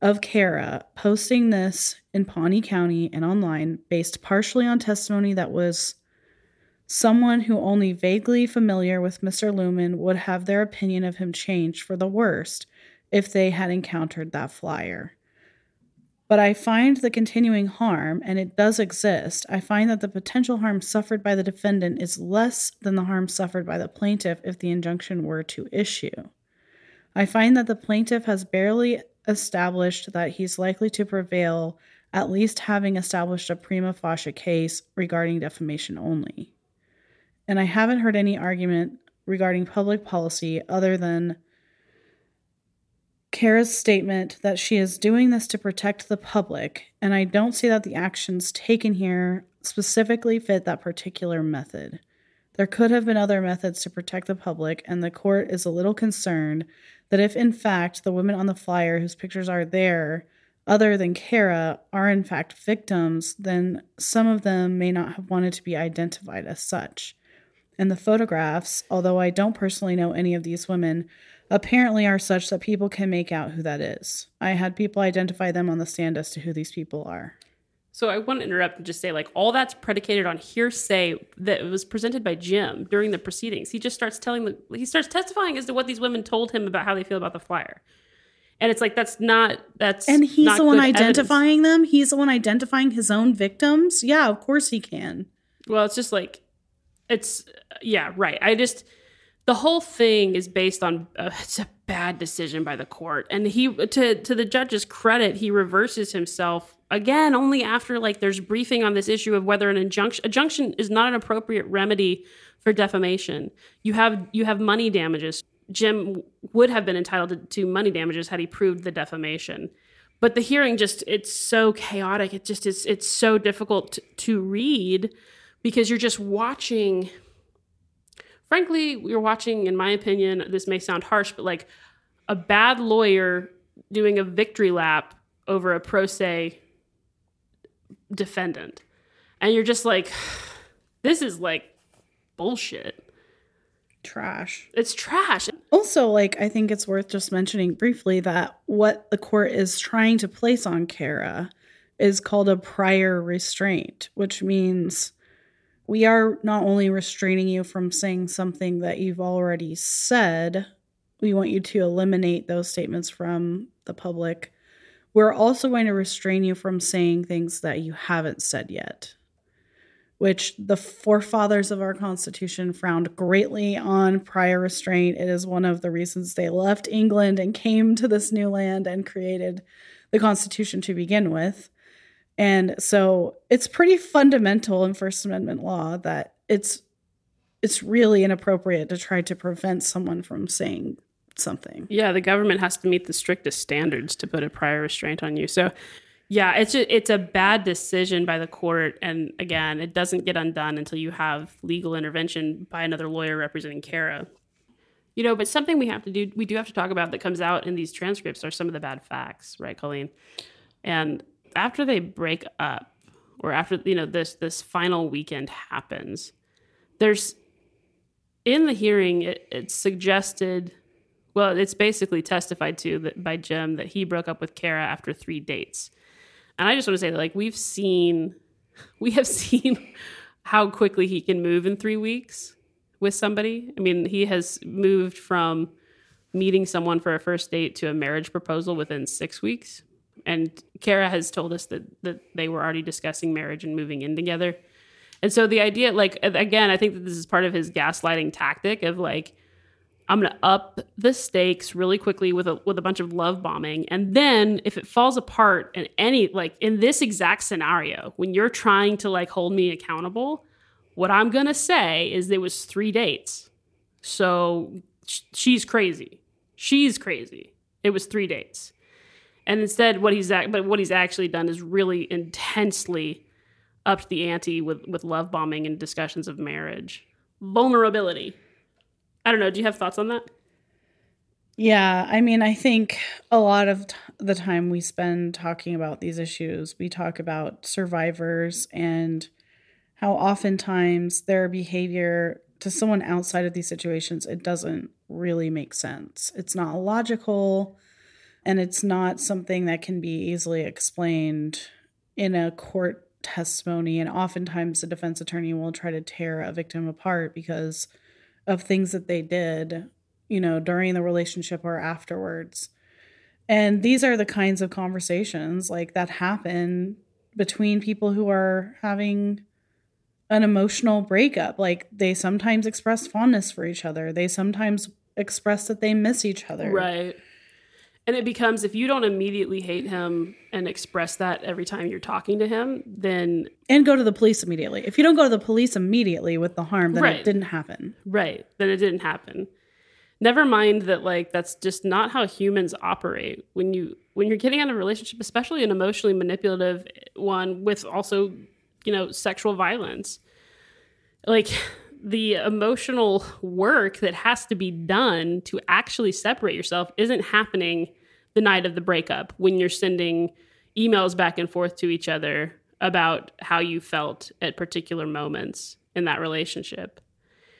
of Kara posting this in Pawnee County and online based partially on testimony that was someone who only vaguely familiar with Mr. Lumen would have their opinion of him changed for the worst if they had encountered that flyer. But I find the continuing harm, and it does exist, I find that the potential harm suffered by the defendant is less than the harm suffered by the plaintiff if the injunction were to issue. I find that the plaintiff has barely established that he's likely to prevail, at least having established a prima facie case regarding defamation only. And I haven't heard any argument regarding public policy other than Kara's statement that she is doing this to protect the public, and I don't see that the actions taken here specifically fit that particular method. There could have been other methods to protect the public, and the court is a little concerned that if, in fact, the women on the flyer whose pictures are there other than Kara are in fact victims, then some of them may not have wanted to be identified as such. And the photographs, although I don't personally know any of these women, apparently are such that people can make out who that is. I had people identify them on the stand as to who these people are. So I want to interrupt and just say, like, all that's predicated on hearsay that was presented by Jim during the proceedings. He just starts testifying as to what these women told him about how they feel about the flyer. And it's like, and he's the one identifying them. He's the one identifying his own victims. Yeah, of course he can. Well, it's just like, yeah, right. The whole thing is based on it's a bad decision by the court. And he, to the judge's credit, he reverses himself again only after there's briefing on this issue of whether an injunction is not an appropriate remedy for defamation. You have money damages. Jim would have been entitled to money damages had he proved the defamation. But the hearing it's so chaotic. It just is. It's so difficult to read because you're just watching. Frankly, you're watching, in my opinion, this may sound harsh, but like a bad lawyer doing a victory lap over a pro se defendant. And you're just like, this is like bullshit. Trash. It's trash. Also, I think it's worth just mentioning briefly that what the court is trying to place on Kara is called a prior restraint, which means we are not only restraining you from saying something that you've already said, we want you to eliminate those statements from the public. We're also going to restrain you from saying things that you haven't said yet, which the forefathers of our Constitution frowned greatly on prior restraint. It is one of the reasons they left England and came to this new land and created the Constitution to begin with. And so it's pretty fundamental in First Amendment law that it's really inappropriate to try to prevent someone from saying something. Yeah, the government has to meet the strictest standards to put a prior restraint on you. So, yeah, it's a bad decision by the court. And again, it doesn't get undone until you have legal intervention by another lawyer representing Kara. You know, but something we do have to talk about that comes out in these transcripts are some of the bad facts, right, Colleen? And after they break up, or after this final weekend happens, there's in the hearing it's suggested, well, it's basically testified to that by Jim that he broke up with Kara after 3 dates, and I just want to say that we have seen how quickly he can move in 3 weeks with somebody. I mean, he has moved from meeting someone for a first date to a marriage proposal within 6 weeks. And Kara has told us that they were already discussing marriage and moving in together. And so the idea, again, I think that this is part of his gaslighting tactic of I'm going to up the stakes really quickly with a bunch of love bombing. And then if it falls apart in any, in this exact scenario, when you're trying to hold me accountable, what I'm going to say is there was 3 dates. So she's crazy. She's crazy. It was 3 dates. And instead, what he's actually done is really intensely upped the ante with love bombing and discussions of marriage. Vulnerability. I don't know. Do you have thoughts on that? Yeah. I mean, I think a lot of the time we spend talking about these issues, we talk about survivors and how oftentimes their behavior to someone outside of these situations, it doesn't really make sense. It's not logical. And it's not something that can be easily explained in a court testimony. And oftentimes the defense attorney will try to tear a victim apart because of things that they did, during the relationship or afterwards. And these are the kinds of conversations that happen between people who are having an emotional breakup. They sometimes express fondness for each other. They sometimes express that they miss each other. Right. And it becomes, if you don't immediately hate him and express that every time you're talking to him, then... And go to the police immediately. If you don't go to the police immediately with the harm, then It didn't happen. Right. Then it didn't happen. Never mind that, that's just not how humans operate. When you're getting out of a relationship, especially an emotionally manipulative one with also, sexual violence, the emotional work that has to be done to actually separate yourself isn't happening the night of the breakup when you're sending emails back and forth to each other about how you felt at particular moments in that relationship.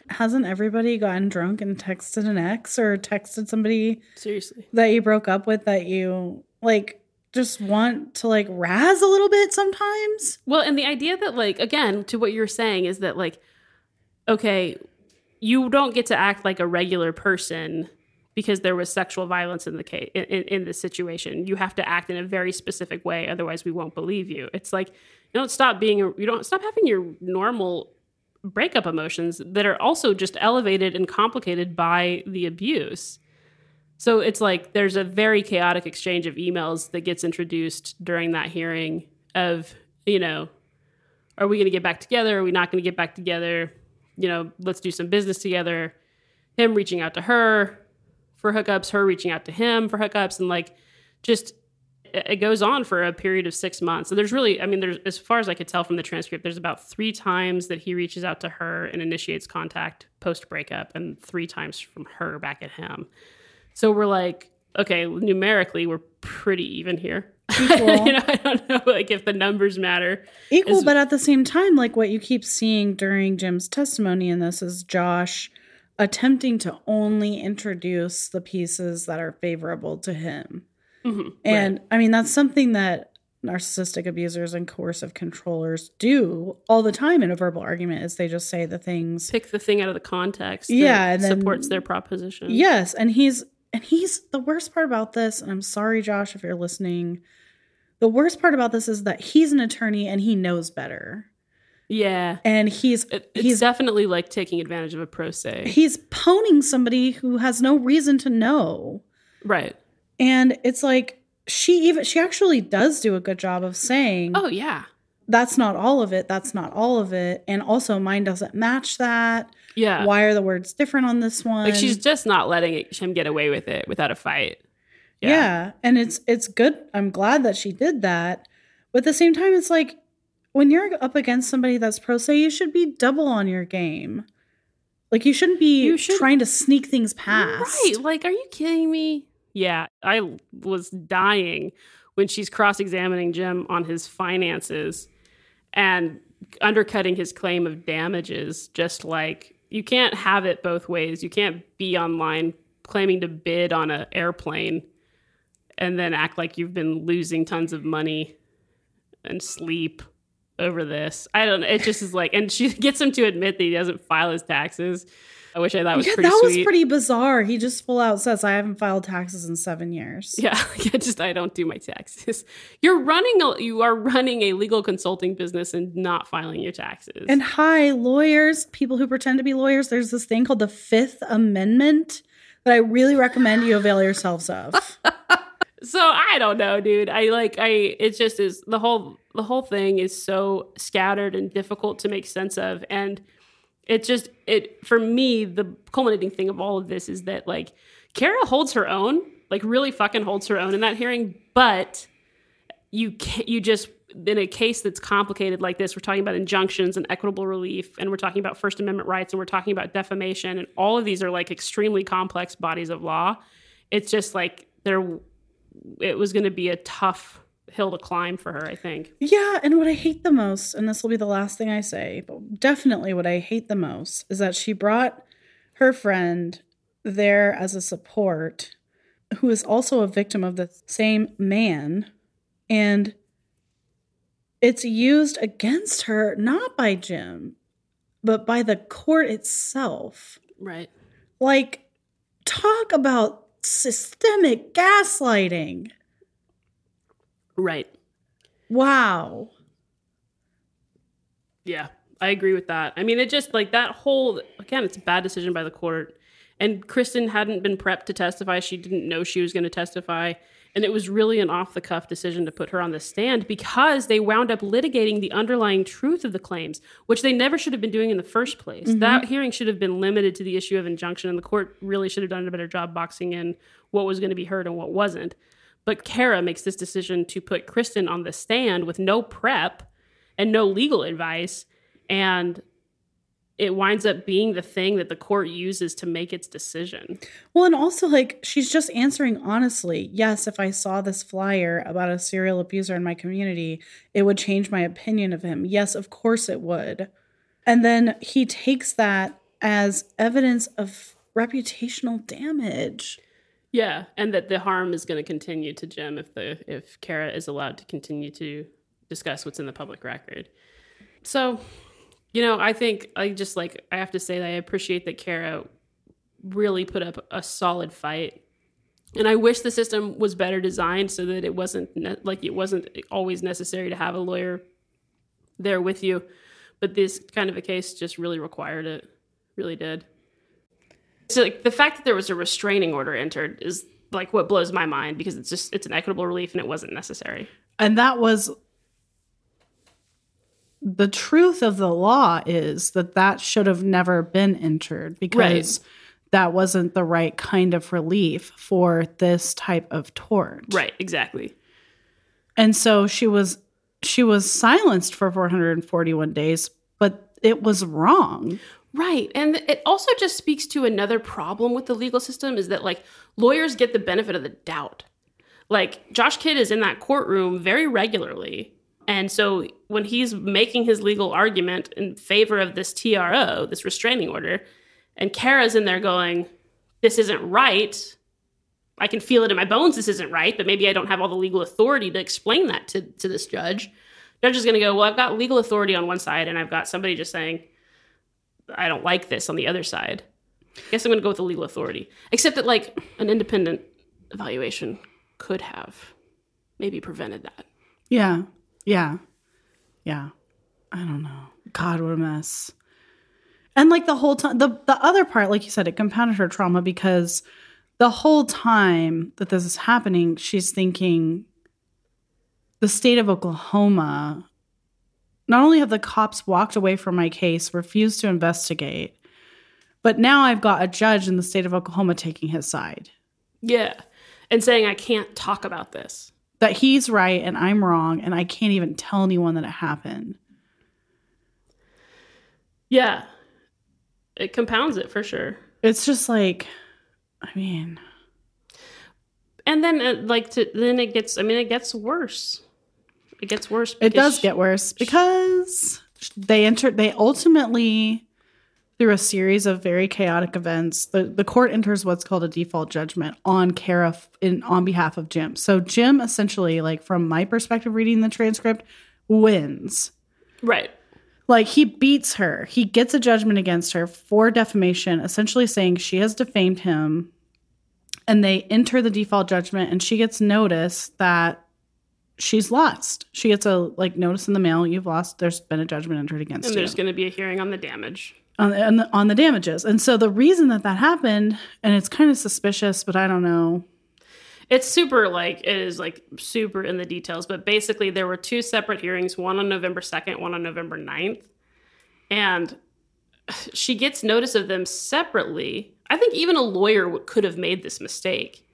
Hasn't everybody gotten drunk and texted an ex or texted somebody seriously that you broke up with that you like just want to like razz a little bit sometimes? Well, and the idea that like, again, to what you're saying is that like, okay, you don't get to act like a regular person because there was sexual violence in the case, in this situation. You have to act in a very specific way. Otherwise we won't believe you. It's like, you don't stop having your normal breakup emotions that are also just elevated and complicated by the abuse. So it's like there's a very chaotic exchange of emails that gets introduced during that hearing of, you know, are we going to get back together? Are we not going to get back together? You know, let's do some business together. Him reaching out to her for hookups, her reaching out to him for hookups, and like just it goes on for a period of 6 months. So there's really, I mean, there's, as far as I could tell from the transcript, there's about 3 times that he reaches out to her and initiates contact post breakup, and 3 times from her back at him. So we're like, okay, numerically, we're pretty even here. Equal. You know, I don't know, like if the numbers matter. Equal, but at the same time, like what you keep seeing during Jim's testimony in this is Josh attempting to only introduce the pieces that are favorable to him. Mm-hmm, and right. I mean, that's something that narcissistic abusers and coercive controllers do all the time in a verbal argument is they just say the things. Pick the thing out of the context that supports their proposition. Yes. And he's the worst part about this. And I'm sorry, Josh, if you're listening. The worst part about this is that he's an attorney and he knows better. Yeah. And he's definitely like taking advantage of a pro se. He's pwning somebody who has no reason to know. Right. And it's like she actually does do a good job of saying, oh, yeah, that's not all of it. That's not all of it. And also mine doesn't match that. Yeah. Why are the words different on this one? Like she's just not letting him get away with it without a fight. Yeah. And it's good. I'm glad that she did that. But at the same time, it's like when you're up against somebody that's pro se, you should be double on your game. Like you shouldn't be trying to sneak things past. Right. Like, are you kidding me? Yeah, I was dying when she's cross-examining Jim on his finances and undercutting his claim of damages, just like, you can't have it both ways. You can't be online claiming to bid on an airplane and then act like you've been losing tons of money and sleep over this. I don't know. It just is like, and she gets him to admit that he doesn't file his taxes. Which I thought was pretty sweet. That was pretty bizarre. He just full out says, I haven't filed taxes in 7 years. Yeah, I don't do my taxes. You are running a legal consulting business and not filing your taxes. And hi, lawyers, people who pretend to be lawyers, there's this thing called the Fifth Amendment that I really recommend you avail yourselves of. So I don't know, dude. It just is the whole thing is so scattered and difficult to make sense of. And It for me, the culminating thing of all of this is that like Kara holds her own, like really fucking holds her own in that hearing. But you just, in a case that's complicated like this, we're talking about injunctions and equitable relief, and we're talking about First Amendment rights, and we're talking about defamation, and all of these are like extremely complex bodies of law. It's just like it was going to be a tough hill to climb for her, I think. Yeah, and what I hate the most, and this will be the last thing I say, but definitely what I hate the most is that she brought her friend there as a support who is also a victim of the same man, and it's used against her, not by Jim, but by the court itself. Right. Like, talk about systemic gaslighting. Right. Wow. Yeah, I agree with that. I mean, it just like that whole, again, it's a bad decision by the court. And Kristen hadn't been prepped to testify. She didn't know she was going to testify. And it was really an off-the-cuff decision to put her on the stand because they wound up litigating the underlying truth of the claims, which they never should have been doing in the first place. Mm-hmm. That hearing should have been limited to the issue of injunction, and the court really should have done a better job boxing in what was going to be heard and what wasn't. But Kara makes this decision to put Kristen on the stand with no prep and no legal advice. And it winds up being the thing that the court uses to make its decision. Well, and also, like, she's just answering honestly. Yes, if I saw this flyer about a serial abuser in my community, it would change my opinion of him. Yes, of course it would. And then he takes that as evidence of reputational damage. Yeah, and that the harm is going to continue to Jim if Kara is allowed to continue to discuss what's in the public record. So, you know, I think I have to say that I appreciate that Kara really put up a solid fight. And I wish the system was better designed so that it wasn't always necessary to have a lawyer there with you. But this kind of a case just really required it. Really did. So like, the fact that there was a restraining order entered is like what blows my mind, because it's an equitable relief and it wasn't necessary. And that was... The truth of the law is that should have never been entered, because that wasn't the right kind of relief for this type of tort. Right, exactly. And so she was silenced for 441 days, but it was wrong. Right. And it also just speaks to another problem with the legal system is that, like, lawyers get the benefit of the doubt. Like, Josh Kidd is in that courtroom very regularly. And so when he's making his legal argument in favor of this TRO, this restraining order, and Kara's in there going, this isn't right. I can feel it in my bones. This isn't right. But maybe I don't have all the legal authority to explain that to this judge. Judge is going to go, well, I've got legal authority on one side, and I've got somebody just saying, I don't like this on the other side. I guess I'm going to go with the legal authority. Except that, like, an independent evaluation could have maybe prevented that. Yeah. Yeah. Yeah. I don't know. God, what a mess. And like the whole time, the other part, like you said, it compounded her trauma, because the whole time that this is happening, she's thinking the state of Oklahoma, not only have the cops walked away from my case, refused to investigate, but now I've got a judge in the state of Oklahoma taking his side. Yeah. And saying, I can't talk about this. That he's right and I'm wrong, and I can't even tell anyone that it happened. Yeah. It compounds it for sure. It's just like, I mean. And then it gets worse. It gets worse. It does get worse because they ultimately, through a series of very chaotic events, the court enters what's called a default judgment on Kara on behalf of Jim. So Jim essentially, like, from my perspective reading the transcript, wins. Right. Like, he beats her. He gets a judgment against her for defamation, essentially saying she has defamed him. And they enter the default judgment, and she gets notice that she's lost. She gets a, like, notice in the mail, you've lost. There's been a judgment entered against you. And there's going to be a hearing on the damage. On the damages. And so the reason that happened, and it's kind of suspicious, but I don't know. It's super, like, it is, like, super in the details. But basically there were two separate hearings, one on November 2nd, one on November 9th. And she gets notice of them separately. I think even a lawyer could have made this mistake.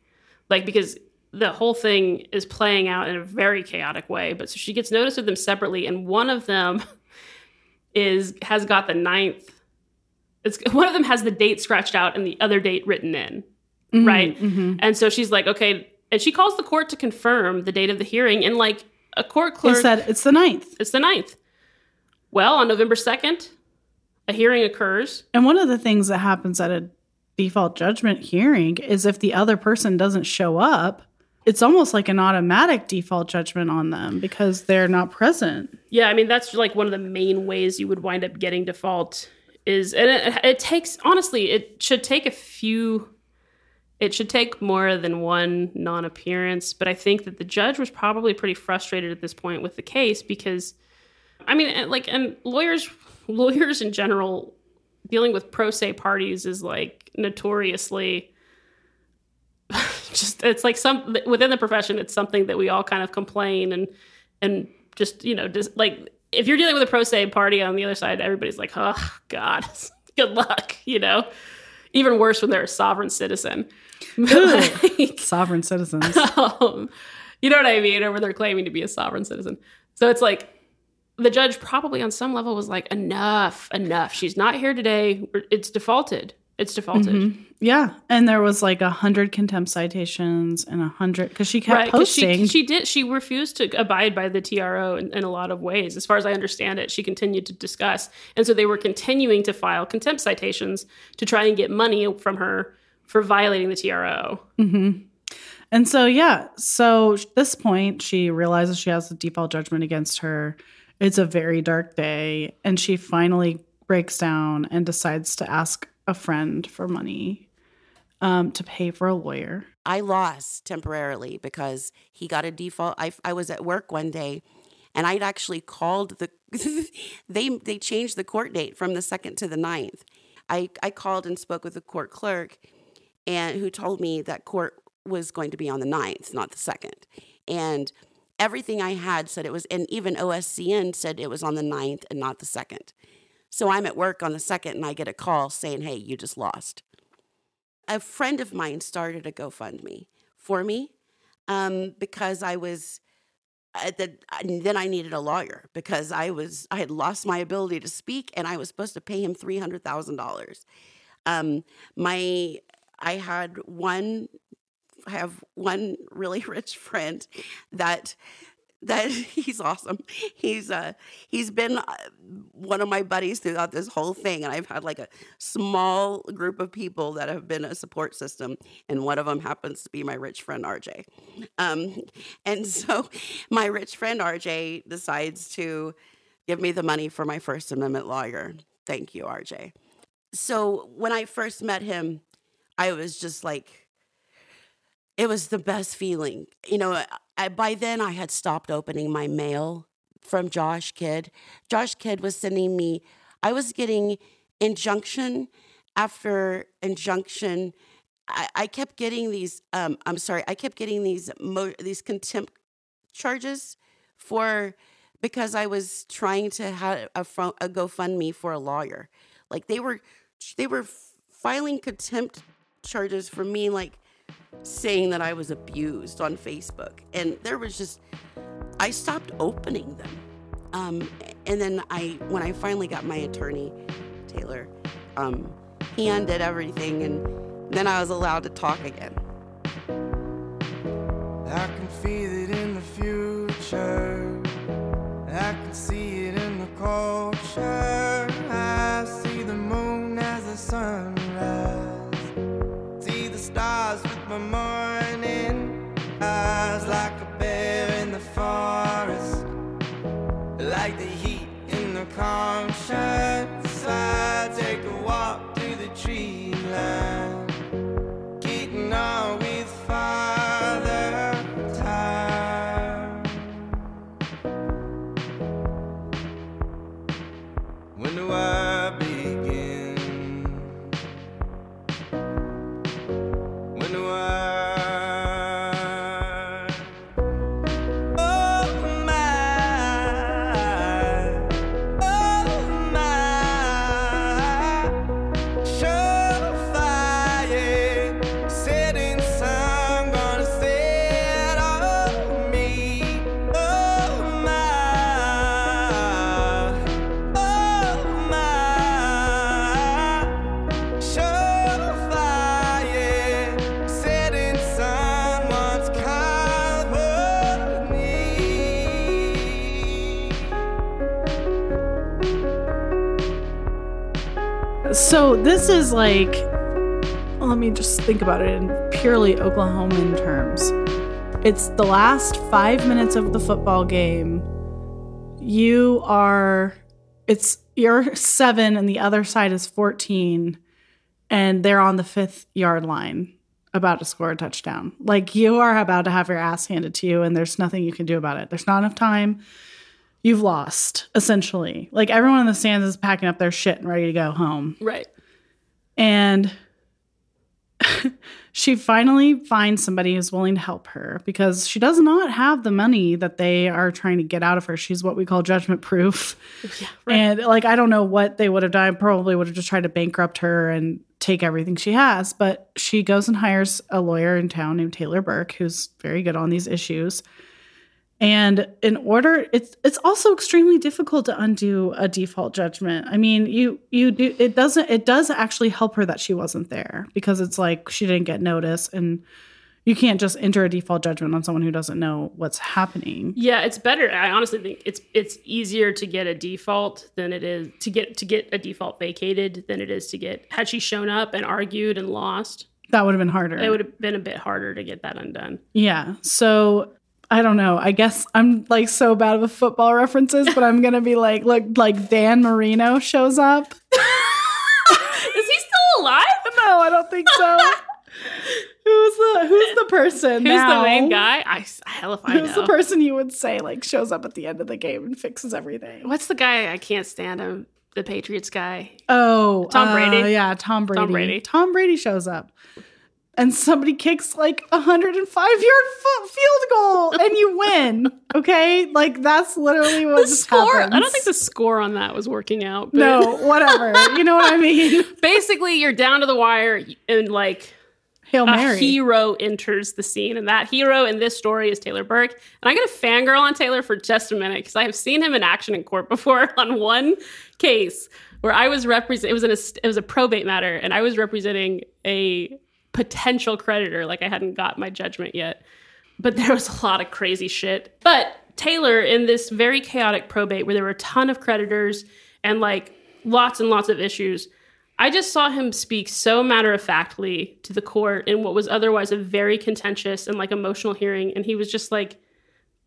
Like, because the whole thing is playing out in a very chaotic way. But so she gets notice of them separately. And one of them has got the 9th. One of them has the date scratched out and the other date written in, mm-hmm, right? Mm-hmm. And so she's like, okay. And she calls the court to confirm the date of the hearing. And, like, a court clerk... It's the 9th. It's the 9th. Well, on November 2nd, a hearing occurs. And one of the things that happens at a default judgment hearing is if the other person doesn't show up, it's almost like an automatic default judgment on them because they're not present. Yeah, I mean, that's, like, one of the main ways you would wind up getting default... It should take more than one non-appearance, but I think that the judge was probably pretty frustrated at this point with the case because, I mean, like, and lawyers in general, dealing with pro se parties is, like, notoriously just, it's like within the profession, it's something that we all kind of complain and just, you know, just like, if you're dealing with a pro se party on the other side, everybody's like, oh, God, good luck, you know? Even worse when they're a sovereign citizen. Like, sovereign citizens. You know what I mean? Or when they're claiming to be a sovereign citizen. So it's like, the judge probably on some level was like, enough. She's not here today. It's defaulted. Mm-hmm. Yeah. And there was like 100 contempt citations and 100 because she kept posting. She refused to abide by the TRO in a lot of ways. As far as I understand it, she continued to discuss. And so they were continuing to file contempt citations to try and get money from her for violating the TRO. Mm-hmm. And so, yeah. So at this point, she realizes she has the default judgment against her. It's a very dark day. And she finally breaks down and decides to ask a friend for money to pay for a lawyer. I lost temporarily because he got a default. I was at work one day and I'd actually called they changed the court date from the 2nd to the 9th. I called and spoke with the court clerk and who told me that court was going to be on the 9th, not the 2nd. And everything I had said it was, and even OSCN said it was on the 9th and not the 2nd. So I'm at work on the 2nd and I get a call saying, hey, you just lost. A friend of mine started a GoFundMe for me because I was then I needed a lawyer because I had lost my ability to speak and I was supposed to pay him $300,000. I have one really rich friend that he's awesome. He's been one of my buddies throughout this whole thing, and I've had like a small group of people that have been a support system, and one of them happens to be my rich friend RJ. And so my rich friend RJ decides to give me the money for my First Amendment lawyer. Thank you, RJ. So when I first met him, I was just like, it was the best feeling. You know, by then I had stopped opening my mail from Josh Kidd. Josh Kidd was sending me, I was getting injunction after injunction. I kept getting these, these contempt charges because I was trying to have a GoFundMe for a lawyer. Like they were filing contempt charges for me, like, saying that I was abused on Facebook. And there was just, I stopped opening them. And then when I finally got my attorney, Taylor, he undid everything and then I was allowed to talk again. I can feel it in the future. I can see it in the culture. I see the moon as the sunrise. See the stars my morning eyes, like a bear in the forest, like the heat in the conscience. I take a walk through the tree line, getting on with Father Time. When do I begin? So this is like, let me just think about it in purely Oklahoman terms. It's the last 5 minutes of the football game. You're 7 and the other side is 14 and they're on the 5th yard line about to score a touchdown. Like you are about to have your ass handed to you and there's nothing you can do about it. There's not enough time. You've lost, essentially. Like, everyone in the stands is packing up their shit and ready to go home. Right. And she finally finds somebody who's willing to help her because she does not have the money that they are trying to get out of her. She's what we call judgment proof. Yeah, right. And, like, I don't know what they would have done. Probably would have just tried to bankrupt her and take everything she has. But she goes and hires a lawyer in town named Taylor Burke, who's very good on these issues. And in order, it's also extremely difficult to undo a default judgment. I mean, you do, it does actually help her that she wasn't there, because it's like she didn't get notice, and you can't just enter a default judgment on someone who doesn't know what's happening. Yeah, it's better. I honestly think it's easier to get a default than it is to get a default vacated than it is to get, had she shown up and argued and lost. That would have been harder. It would have been a bit harder to get that undone. Yeah. So I don't know. I guess I'm like so bad with football references, but I'm going to be like, look, like Dan Marino shows up. Is he still alive? No, I don't think so. Who's the person now? Who's the main guy? Hell if I know. Who's the person you would say like shows up at the end of the game and fixes everything? What's the guy? I can't stand him. The Patriots guy. Oh. Tom Brady. Yeah, Tom Brady. Tom Brady shows up. And somebody kicks like a 105-yard field goal and you win. Okay? Like that's literally what just happens. I don't think the score on that was working out. But. No, whatever. You know what I mean? Basically, you're down to the wire and like Hail Mary. A hero enters the scene. And that hero in this story is Taylor Burke. And I'm going to fangirl on Taylor for just a minute because I have seen him in action in court before on one case where I was representing, it was a probate matter, and I was representing a potential creditor. Like I hadn't got my judgment yet, but there was a lot of crazy shit. But Taylor, in this very chaotic probate where there were a ton of creditors and like lots and lots of issues, I just saw him speak so matter-of-factly to the court in what was otherwise a very contentious and like emotional hearing. And he was just like,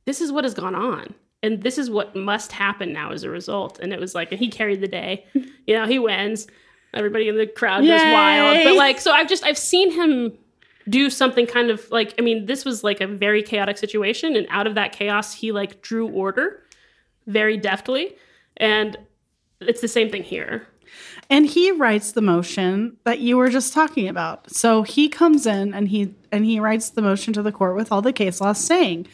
this is what has gone on. And this is what must happen now as a result. And it was like, and he carried the day, you know, he wins. Everybody in the crowd was wild. But like, so I've seen him do something kind of like, I mean, this was like a very chaotic situation. And out of that chaos, he like drew order very deftly. And it's the same thing here. And he writes the motion that you were just talking about. So he comes in and he writes the motion to the court with all the case law saying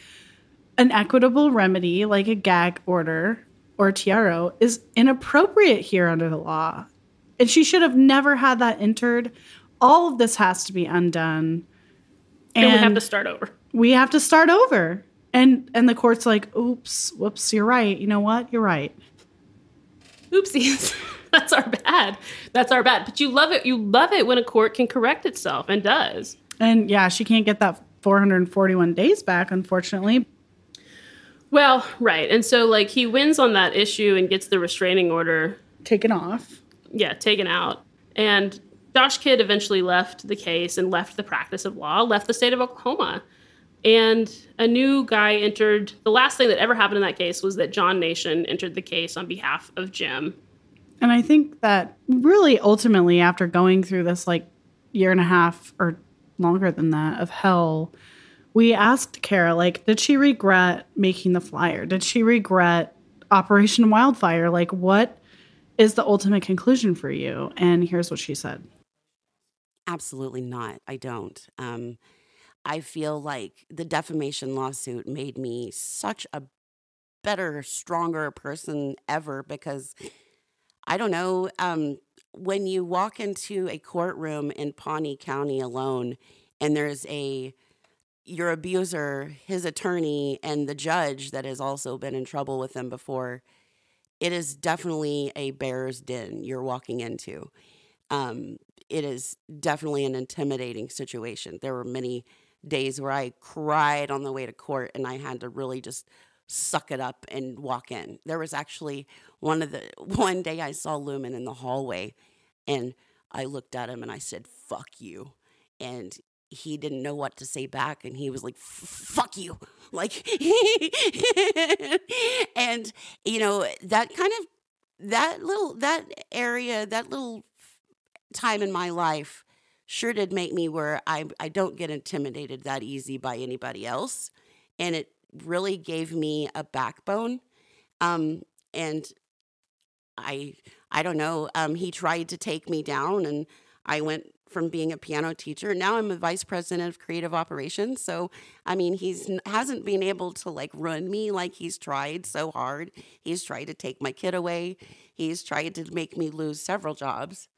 an equitable remedy like a gag order or TRO is inappropriate here under the law. And she should have never had that entered. All of this has to be undone. And we have to start over. And the court's like, oops, whoops, you're right. You know what? You're right. Oopsies. That's our bad. But you love it. You love it when a court can correct itself, and does. And yeah, she can't get that 441 days back, unfortunately. Well, right. And so like he wins on that issue and gets the restraining order. Taken off. Yeah, taken out. And Josh Kidd eventually left the case and left the practice of law, left the state of Oklahoma. And a new guy entered. The last thing that ever happened in that case was that John Nation entered the case on behalf of Jim. And I think that really ultimately after going through this like year and a half or longer than that of hell, we asked Kara, like, did she regret making the flyer? Did she regret Operation Wildfire? Like, what is the ultimate conclusion for you? And here's what she said. Absolutely not. I don't. I feel like the defamation lawsuit made me such a better, stronger person ever because... I don't know, when you walk into a courtroom in Pawnee County alone and there's your abuser, his attorney, and the judge that has also been in trouble with them before, it is definitely a bear's den you're walking into. It is definitely an intimidating situation. There were many days where I cried on the way to court and I had to really just suck it up and walk in. There was actually one day I saw Lumen in the hallway and I looked at him and I said, fuck you. And he didn't know what to say back. And he was like, fuck you. Like, and you know, that little time in my life sure did make me where I don't get intimidated that easy by anybody else. And it really gave me a backbone. And I don't know, he tried to take me down and I went from being a piano teacher. Now I'm a vice president of creative operations. So, I mean, hasn't been able to like run me like he's tried so hard. He's tried to take my kid away. He's tried to make me lose several jobs.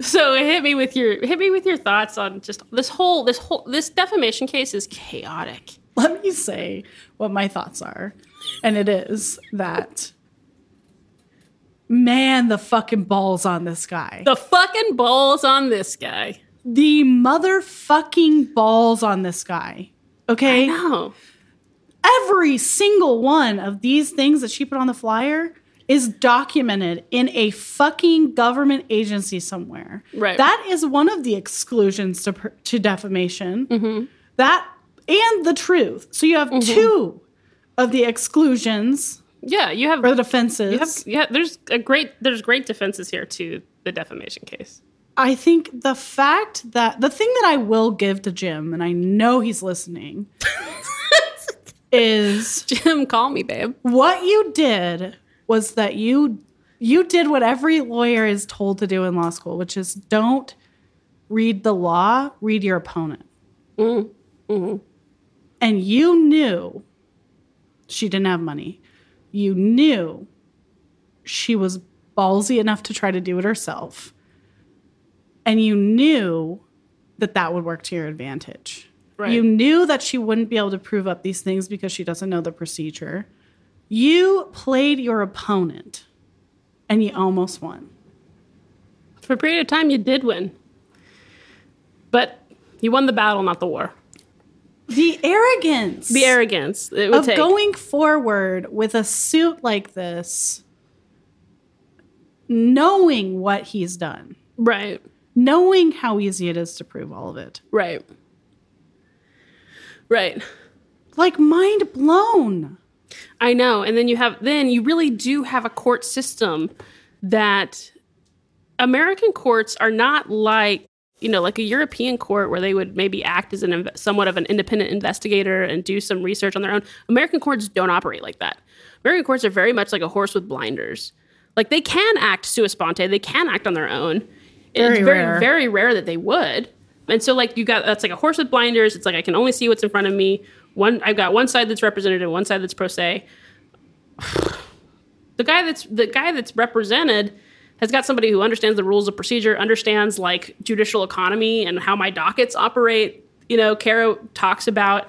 So hit me with your thoughts on just this defamation case is chaotic. let me say what my thoughts are. And it is that, man, the fucking balls on this guy. The fucking balls on this guy. The motherfucking balls on this guy. Okay? I know. Every single one of these things that she put on the flyer is documented in a fucking government agency somewhere. Right. That is one of the exclusions to defamation. Mm-hmm. That and the truth. So you have mm-hmm. two of the exclusions. Yeah, you have the defenses. There's great defenses here to the defamation case. I think the fact that the thing that I will give to Jim, and I know he's listening, is Jim, call me, babe. What you did was that you did what every lawyer is told to do in law school, which is don't read the law, read your opponent. Mm. Mm-hmm. And you knew she didn't have money. You knew she was ballsy enough to try to do it herself. And you knew that that would work to your advantage. Right. You knew that she wouldn't be able to prove up these things because she doesn't know the procedure. You played your opponent, and you almost won. For a period of time, you did win. But you won the battle, not the war. The arrogance it would take. Going forward with a suit like this, knowing what he's done. Right. Knowing how easy it is to prove all of it. Right. Right. Like, mind blown. I know. And then you really do have a court system that American courts are not like, you know, like a European court where they would maybe act as somewhat of an independent investigator and do some research on their own. American courts don't operate like that. American courts are very much like a horse with blinders. Like, they can act sua sponte. They can act on their own. It's very, very rare that they would. And so, like, that's like a horse with blinders. It's like, I can only see what's in front of me. I've got one side that's represented and one side that's pro se. The guy that's represented has got somebody who understands the rules of procedure, understands, like, judicial economy and how my dockets operate. You know, Kara talks about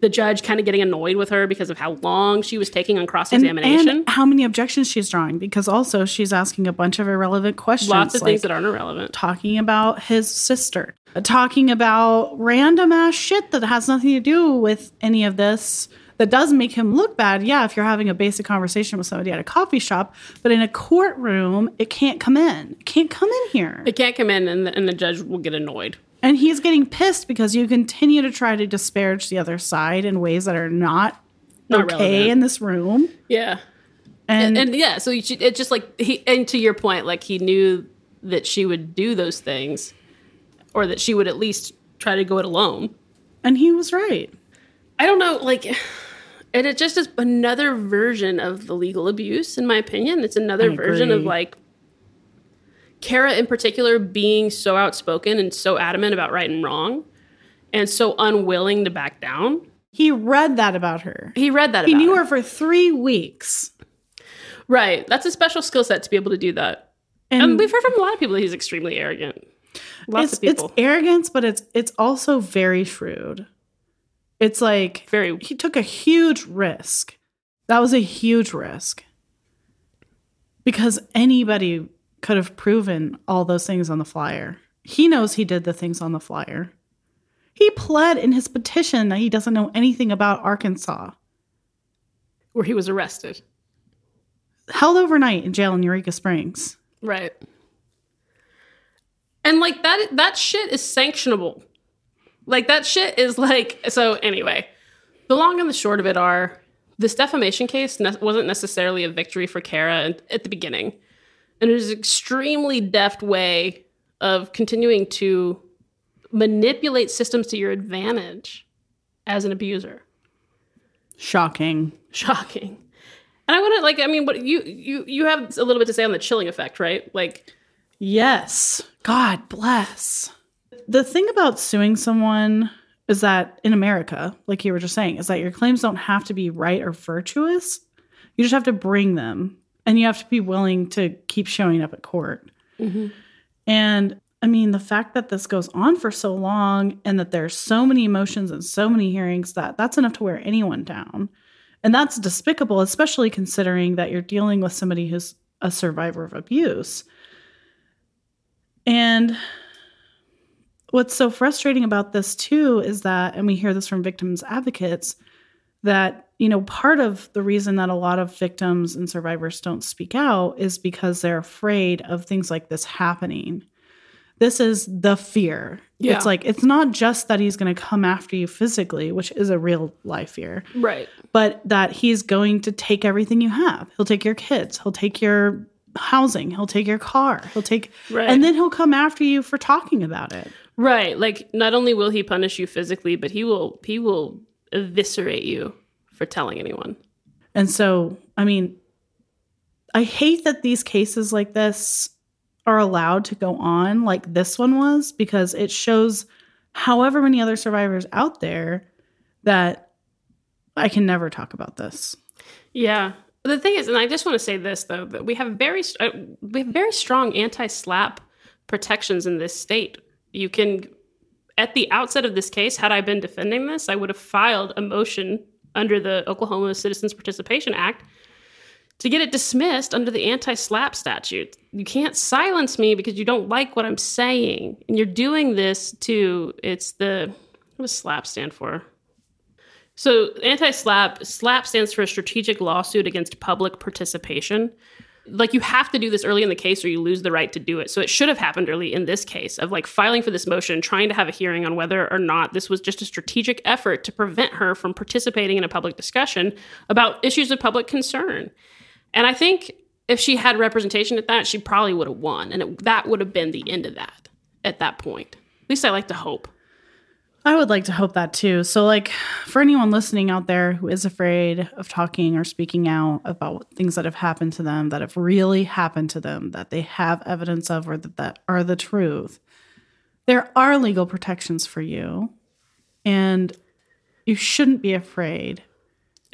the judge kind of getting annoyed with her because of how long she was taking on cross-examination. And how many objections she's drawing, because also she's asking a bunch of irrelevant questions. Lots of things that aren't irrelevant. Talking about his sister. Talking about random-ass shit that has nothing to do with any of this. That does make him look bad, yeah, if you're having a basic conversation with somebody at a coffee shop. But in a courtroom, it can't come in. It can't come in here. It can't come in, and the judge will get annoyed. And he's getting pissed because you continue to try to disparage the other side in ways that are not okay relevant. In this room. Yeah. And so it's just like, and to your point, like, he knew that she would do those things, or that she would at least try to go it alone. And he was right. I don't know, like, and it just is another version of the legal abuse, in my opinion. It's another version of, like, Kara in particular being so outspoken and so adamant about right and wrong and so unwilling to back down. He read that about her. He knew her for 3 weeks. Right. That's a special skill set to be able to do that. And we've heard from a lot of people that he's extremely arrogant. Lots of people. It's arrogance, but it's also very shrewd. It's like he took a huge risk. That was a huge risk. Because anybody could have proven all those things on the flyer. He knows he did the things on the flyer. He pled in his petition that he doesn't know anything about Arkansas. Where he was arrested. Held overnight in jail in Eureka Springs. Right. And, like, that shit is sanctionable. Like, that shit is like... So, anyway, the long and the short of it are, this defamation case wasn't necessarily a victory for Kara at the beginning. And it was an extremely deft way of continuing to manipulate systems to your advantage as an abuser. Shocking. And I want to, like, I mean, what you have a little bit to say on the chilling effect, right? Like... Yes. God bless. The thing about suing someone is that in America, like you were just saying, is that your claims don't have to be right or virtuous. You just have to bring them, and you have to be willing to keep showing up at court. Mm-hmm. And I mean, the fact that this goes on for so long and that there's so many emotions and so many hearings, that's enough to wear anyone down. And that's despicable, especially considering that you're dealing with somebody who's a survivor of abuse. And what's so frustrating about this, too, is that, and we hear this from victims' advocates, that, you know, part of the reason that a lot of victims and survivors don't speak out is because they're afraid of things like this happening. This is the fear. Yeah. It's like, it's not just that he's going to come after you physically, which is a real life fear. Right. But that he's going to take everything you have. He'll take your kids. He'll take your housing. He'll take your car. He'll take, right. And then he'll come after you for talking about it. Right. Like, not only will he punish you physically, but he will eviscerate you for telling anyone. And so, I mean, I hate that these cases like this are allowed to go on like this one was, because it shows however many other survivors out there that I can never talk about this. Yeah. The thing is, and I just want to say this, though, that we have very strong anti-SLAPP protections in this state. You can, at the outset of this case, had I been defending this, I would have filed a motion under the Oklahoma Citizens Participation Act to get it dismissed under the anti-SLAPP statute. You can't silence me because you don't like what I'm saying. And you're doing this to, what does SLAPP stand for? So SLAPP stands for a strategic lawsuit against public participation. Like, you have to do this early in the case or you lose the right to do it. So it should have happened early in this case of, like, filing for this motion, trying to have a hearing on whether or not this was just a strategic effort to prevent her from participating in a public discussion about issues of public concern. And I think if she had representation at that, she probably would have won. And that would have been the end of that at that point. At least I like to hope. I would like to hope that, too. So, like, for anyone listening out there who is afraid of talking or speaking out about things that have happened to them, that have really happened to them, that they have evidence of or that are the truth, there are legal protections for you. And you shouldn't be afraid.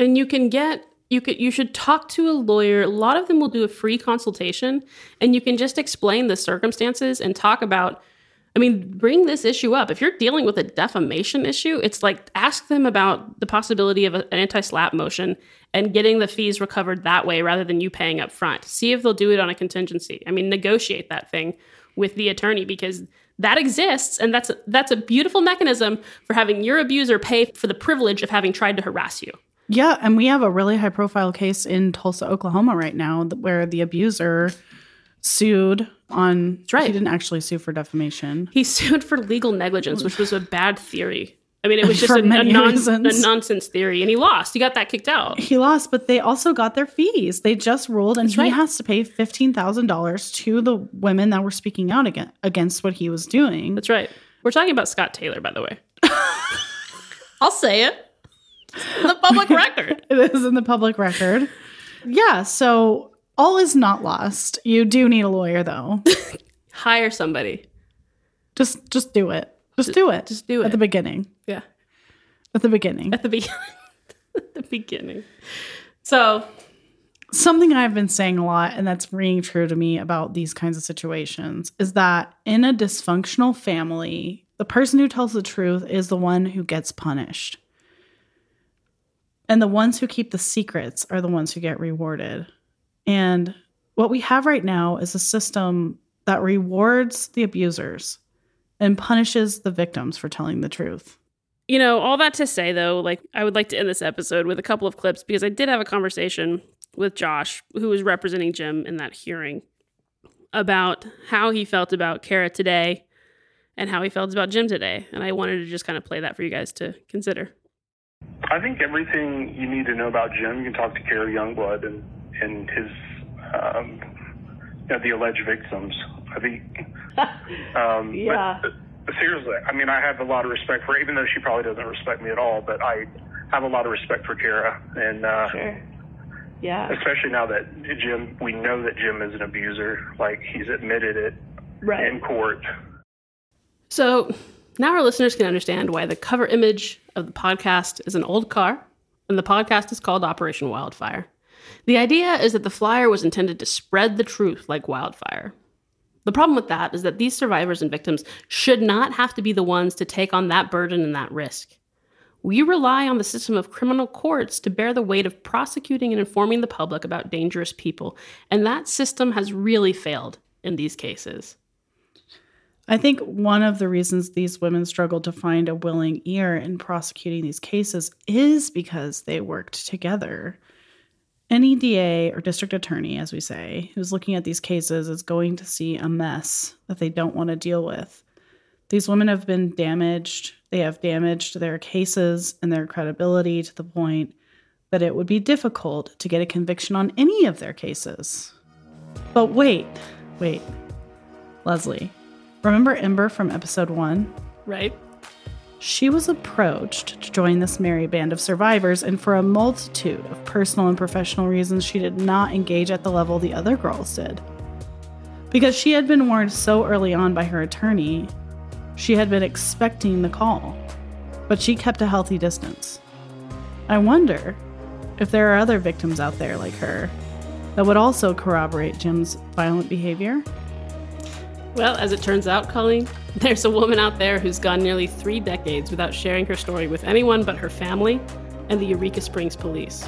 And you can get... You should talk to a lawyer. A lot of them will do a free consultation, and you can just explain the circumstances and talk about, I mean, bring this issue up. If you're dealing with a defamation issue, it's like, ask them about the possibility of an anti-SLAPP motion and getting the fees recovered that way rather than you paying up front. See if they'll do it on a contingency. I mean, negotiate that thing with the attorney, because that exists, and that's a beautiful mechanism for having your abuser pay for the privilege of having tried to harass you. Yeah, and we have a really high-profile case in Tulsa, Oklahoma right now where the abuser sued on... That's right. He didn't actually sue for defamation. He sued for legal negligence, which was a bad theory. I mean, it was just a nonsense theory, and he lost. He got that kicked out. He lost, but they also got their fees. They just ruled, and he has to pay $15,000 to the women that were speaking out against what he was doing. That's right. We're talking about Scott Taylor, by the way. I'll say it. In the public record. It is in the public record. Yeah, so all is not lost. You do need a lawyer, though. Hire somebody. Just do it. Just do it. At the beginning. Yeah. At the beginning. So, something I've been saying a lot, and that's ringing true to me about these kinds of situations, is that in a dysfunctional family, the person who tells the truth is the one who gets punished. And the ones who keep the secrets are the ones who get rewarded. And what we have right now is a system that rewards the abusers and punishes the victims for telling the truth. You know, all that to say, though, like, I would like to end this episode with a couple of clips, because I did have a conversation with Josh, who was representing Jim in that hearing, about how he felt about Kara today and how he felt about Jim today. And I wanted to just kind of play that for you guys to consider. I think everything you need to know about Jim, you can talk to Kara Youngblood and his, the alleged victims. I think, yeah. But seriously, I mean, I have a lot of respect for her, even though she probably doesn't respect me at all, but I have a lot of respect for Kara. And, sure. Yeah. Especially now that we know that Jim is an abuser. Like, he's admitted it in court. So now our listeners can understand why the cover image of the podcast is an old car, and the podcast is called Operation Wildfire. The idea is that the flyer was intended to spread the truth like wildfire. The problem with that is that these survivors and victims should not have to be the ones to take on that burden and that risk. We rely on the system of criminal courts to bear the weight of prosecuting and informing the public about dangerous people, and that system has really failed in these cases. I think one of the reasons these women struggled to find a willing ear in prosecuting these cases is because they worked together. Any DA or district attorney, as we say, who's looking at these cases is going to see a mess that they don't want to deal with. These women have been damaged. They have damaged their cases and their credibility to the point that it would be difficult to get a conviction on any of their cases. But wait, Leslie, remember Ember from episode 1? Right. She was approached to join this merry band of survivors, and for a multitude of personal and professional reasons, she did not engage at the level the other girls did. Because she had been warned so early on by her attorney, she had been expecting the call, but she kept a healthy distance. I wonder if there are other victims out there like her that would also corroborate Jim's violent behavior. Well, as it turns out, Colleen, there's a woman out there who's gone nearly 3 decades without sharing her story with anyone but her family and the Eureka Springs police.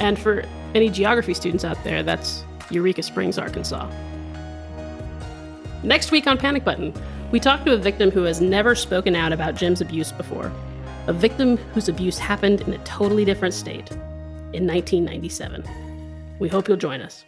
And for any geography students out there, that's Eureka Springs, Arkansas. Next week on Panic Button, we talk to a victim who has never spoken out about Jim's abuse before, a victim whose abuse happened in a totally different state in 1997. We hope you'll join us.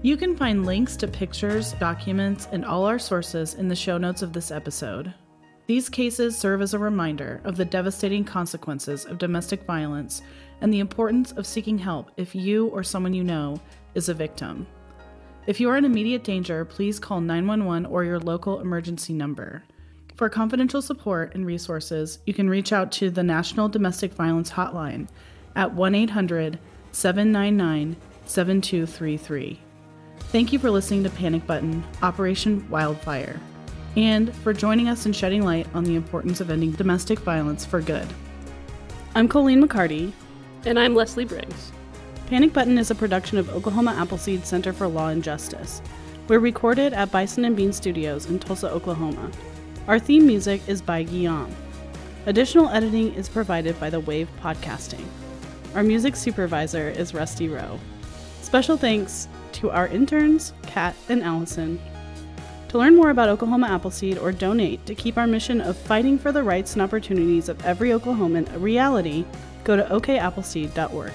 You can find links to pictures, documents, and all our sources in the show notes of this episode. These cases serve as a reminder of the devastating consequences of domestic violence and the importance of seeking help if you or someone you know is a victim. If you are in immediate danger, please call 911 or your local emergency number. For confidential support and resources, you can reach out to the National Domestic Violence Hotline at 1-800-799-7233. Thank you for listening to Panic Button, Operation Wildfire, and for joining us in shedding light on the importance of ending domestic violence for good. I'm Colleen McCarty. And I'm Leslie Briggs. Panic Button is a production of Oklahoma Appleseed Center for Law and Justice. We're recorded at Bison and Bean Studios in Tulsa, Oklahoma. Our theme music is by Guillaume. Additional editing is provided by The Wave Podcasting. Our music supervisor is Rusty Rowe. Special thanks to our interns, Kat and Allison. To learn more about Oklahoma Appleseed or donate to keep our mission of fighting for the rights and opportunities of every Oklahoman a reality, go to okappleseed.org.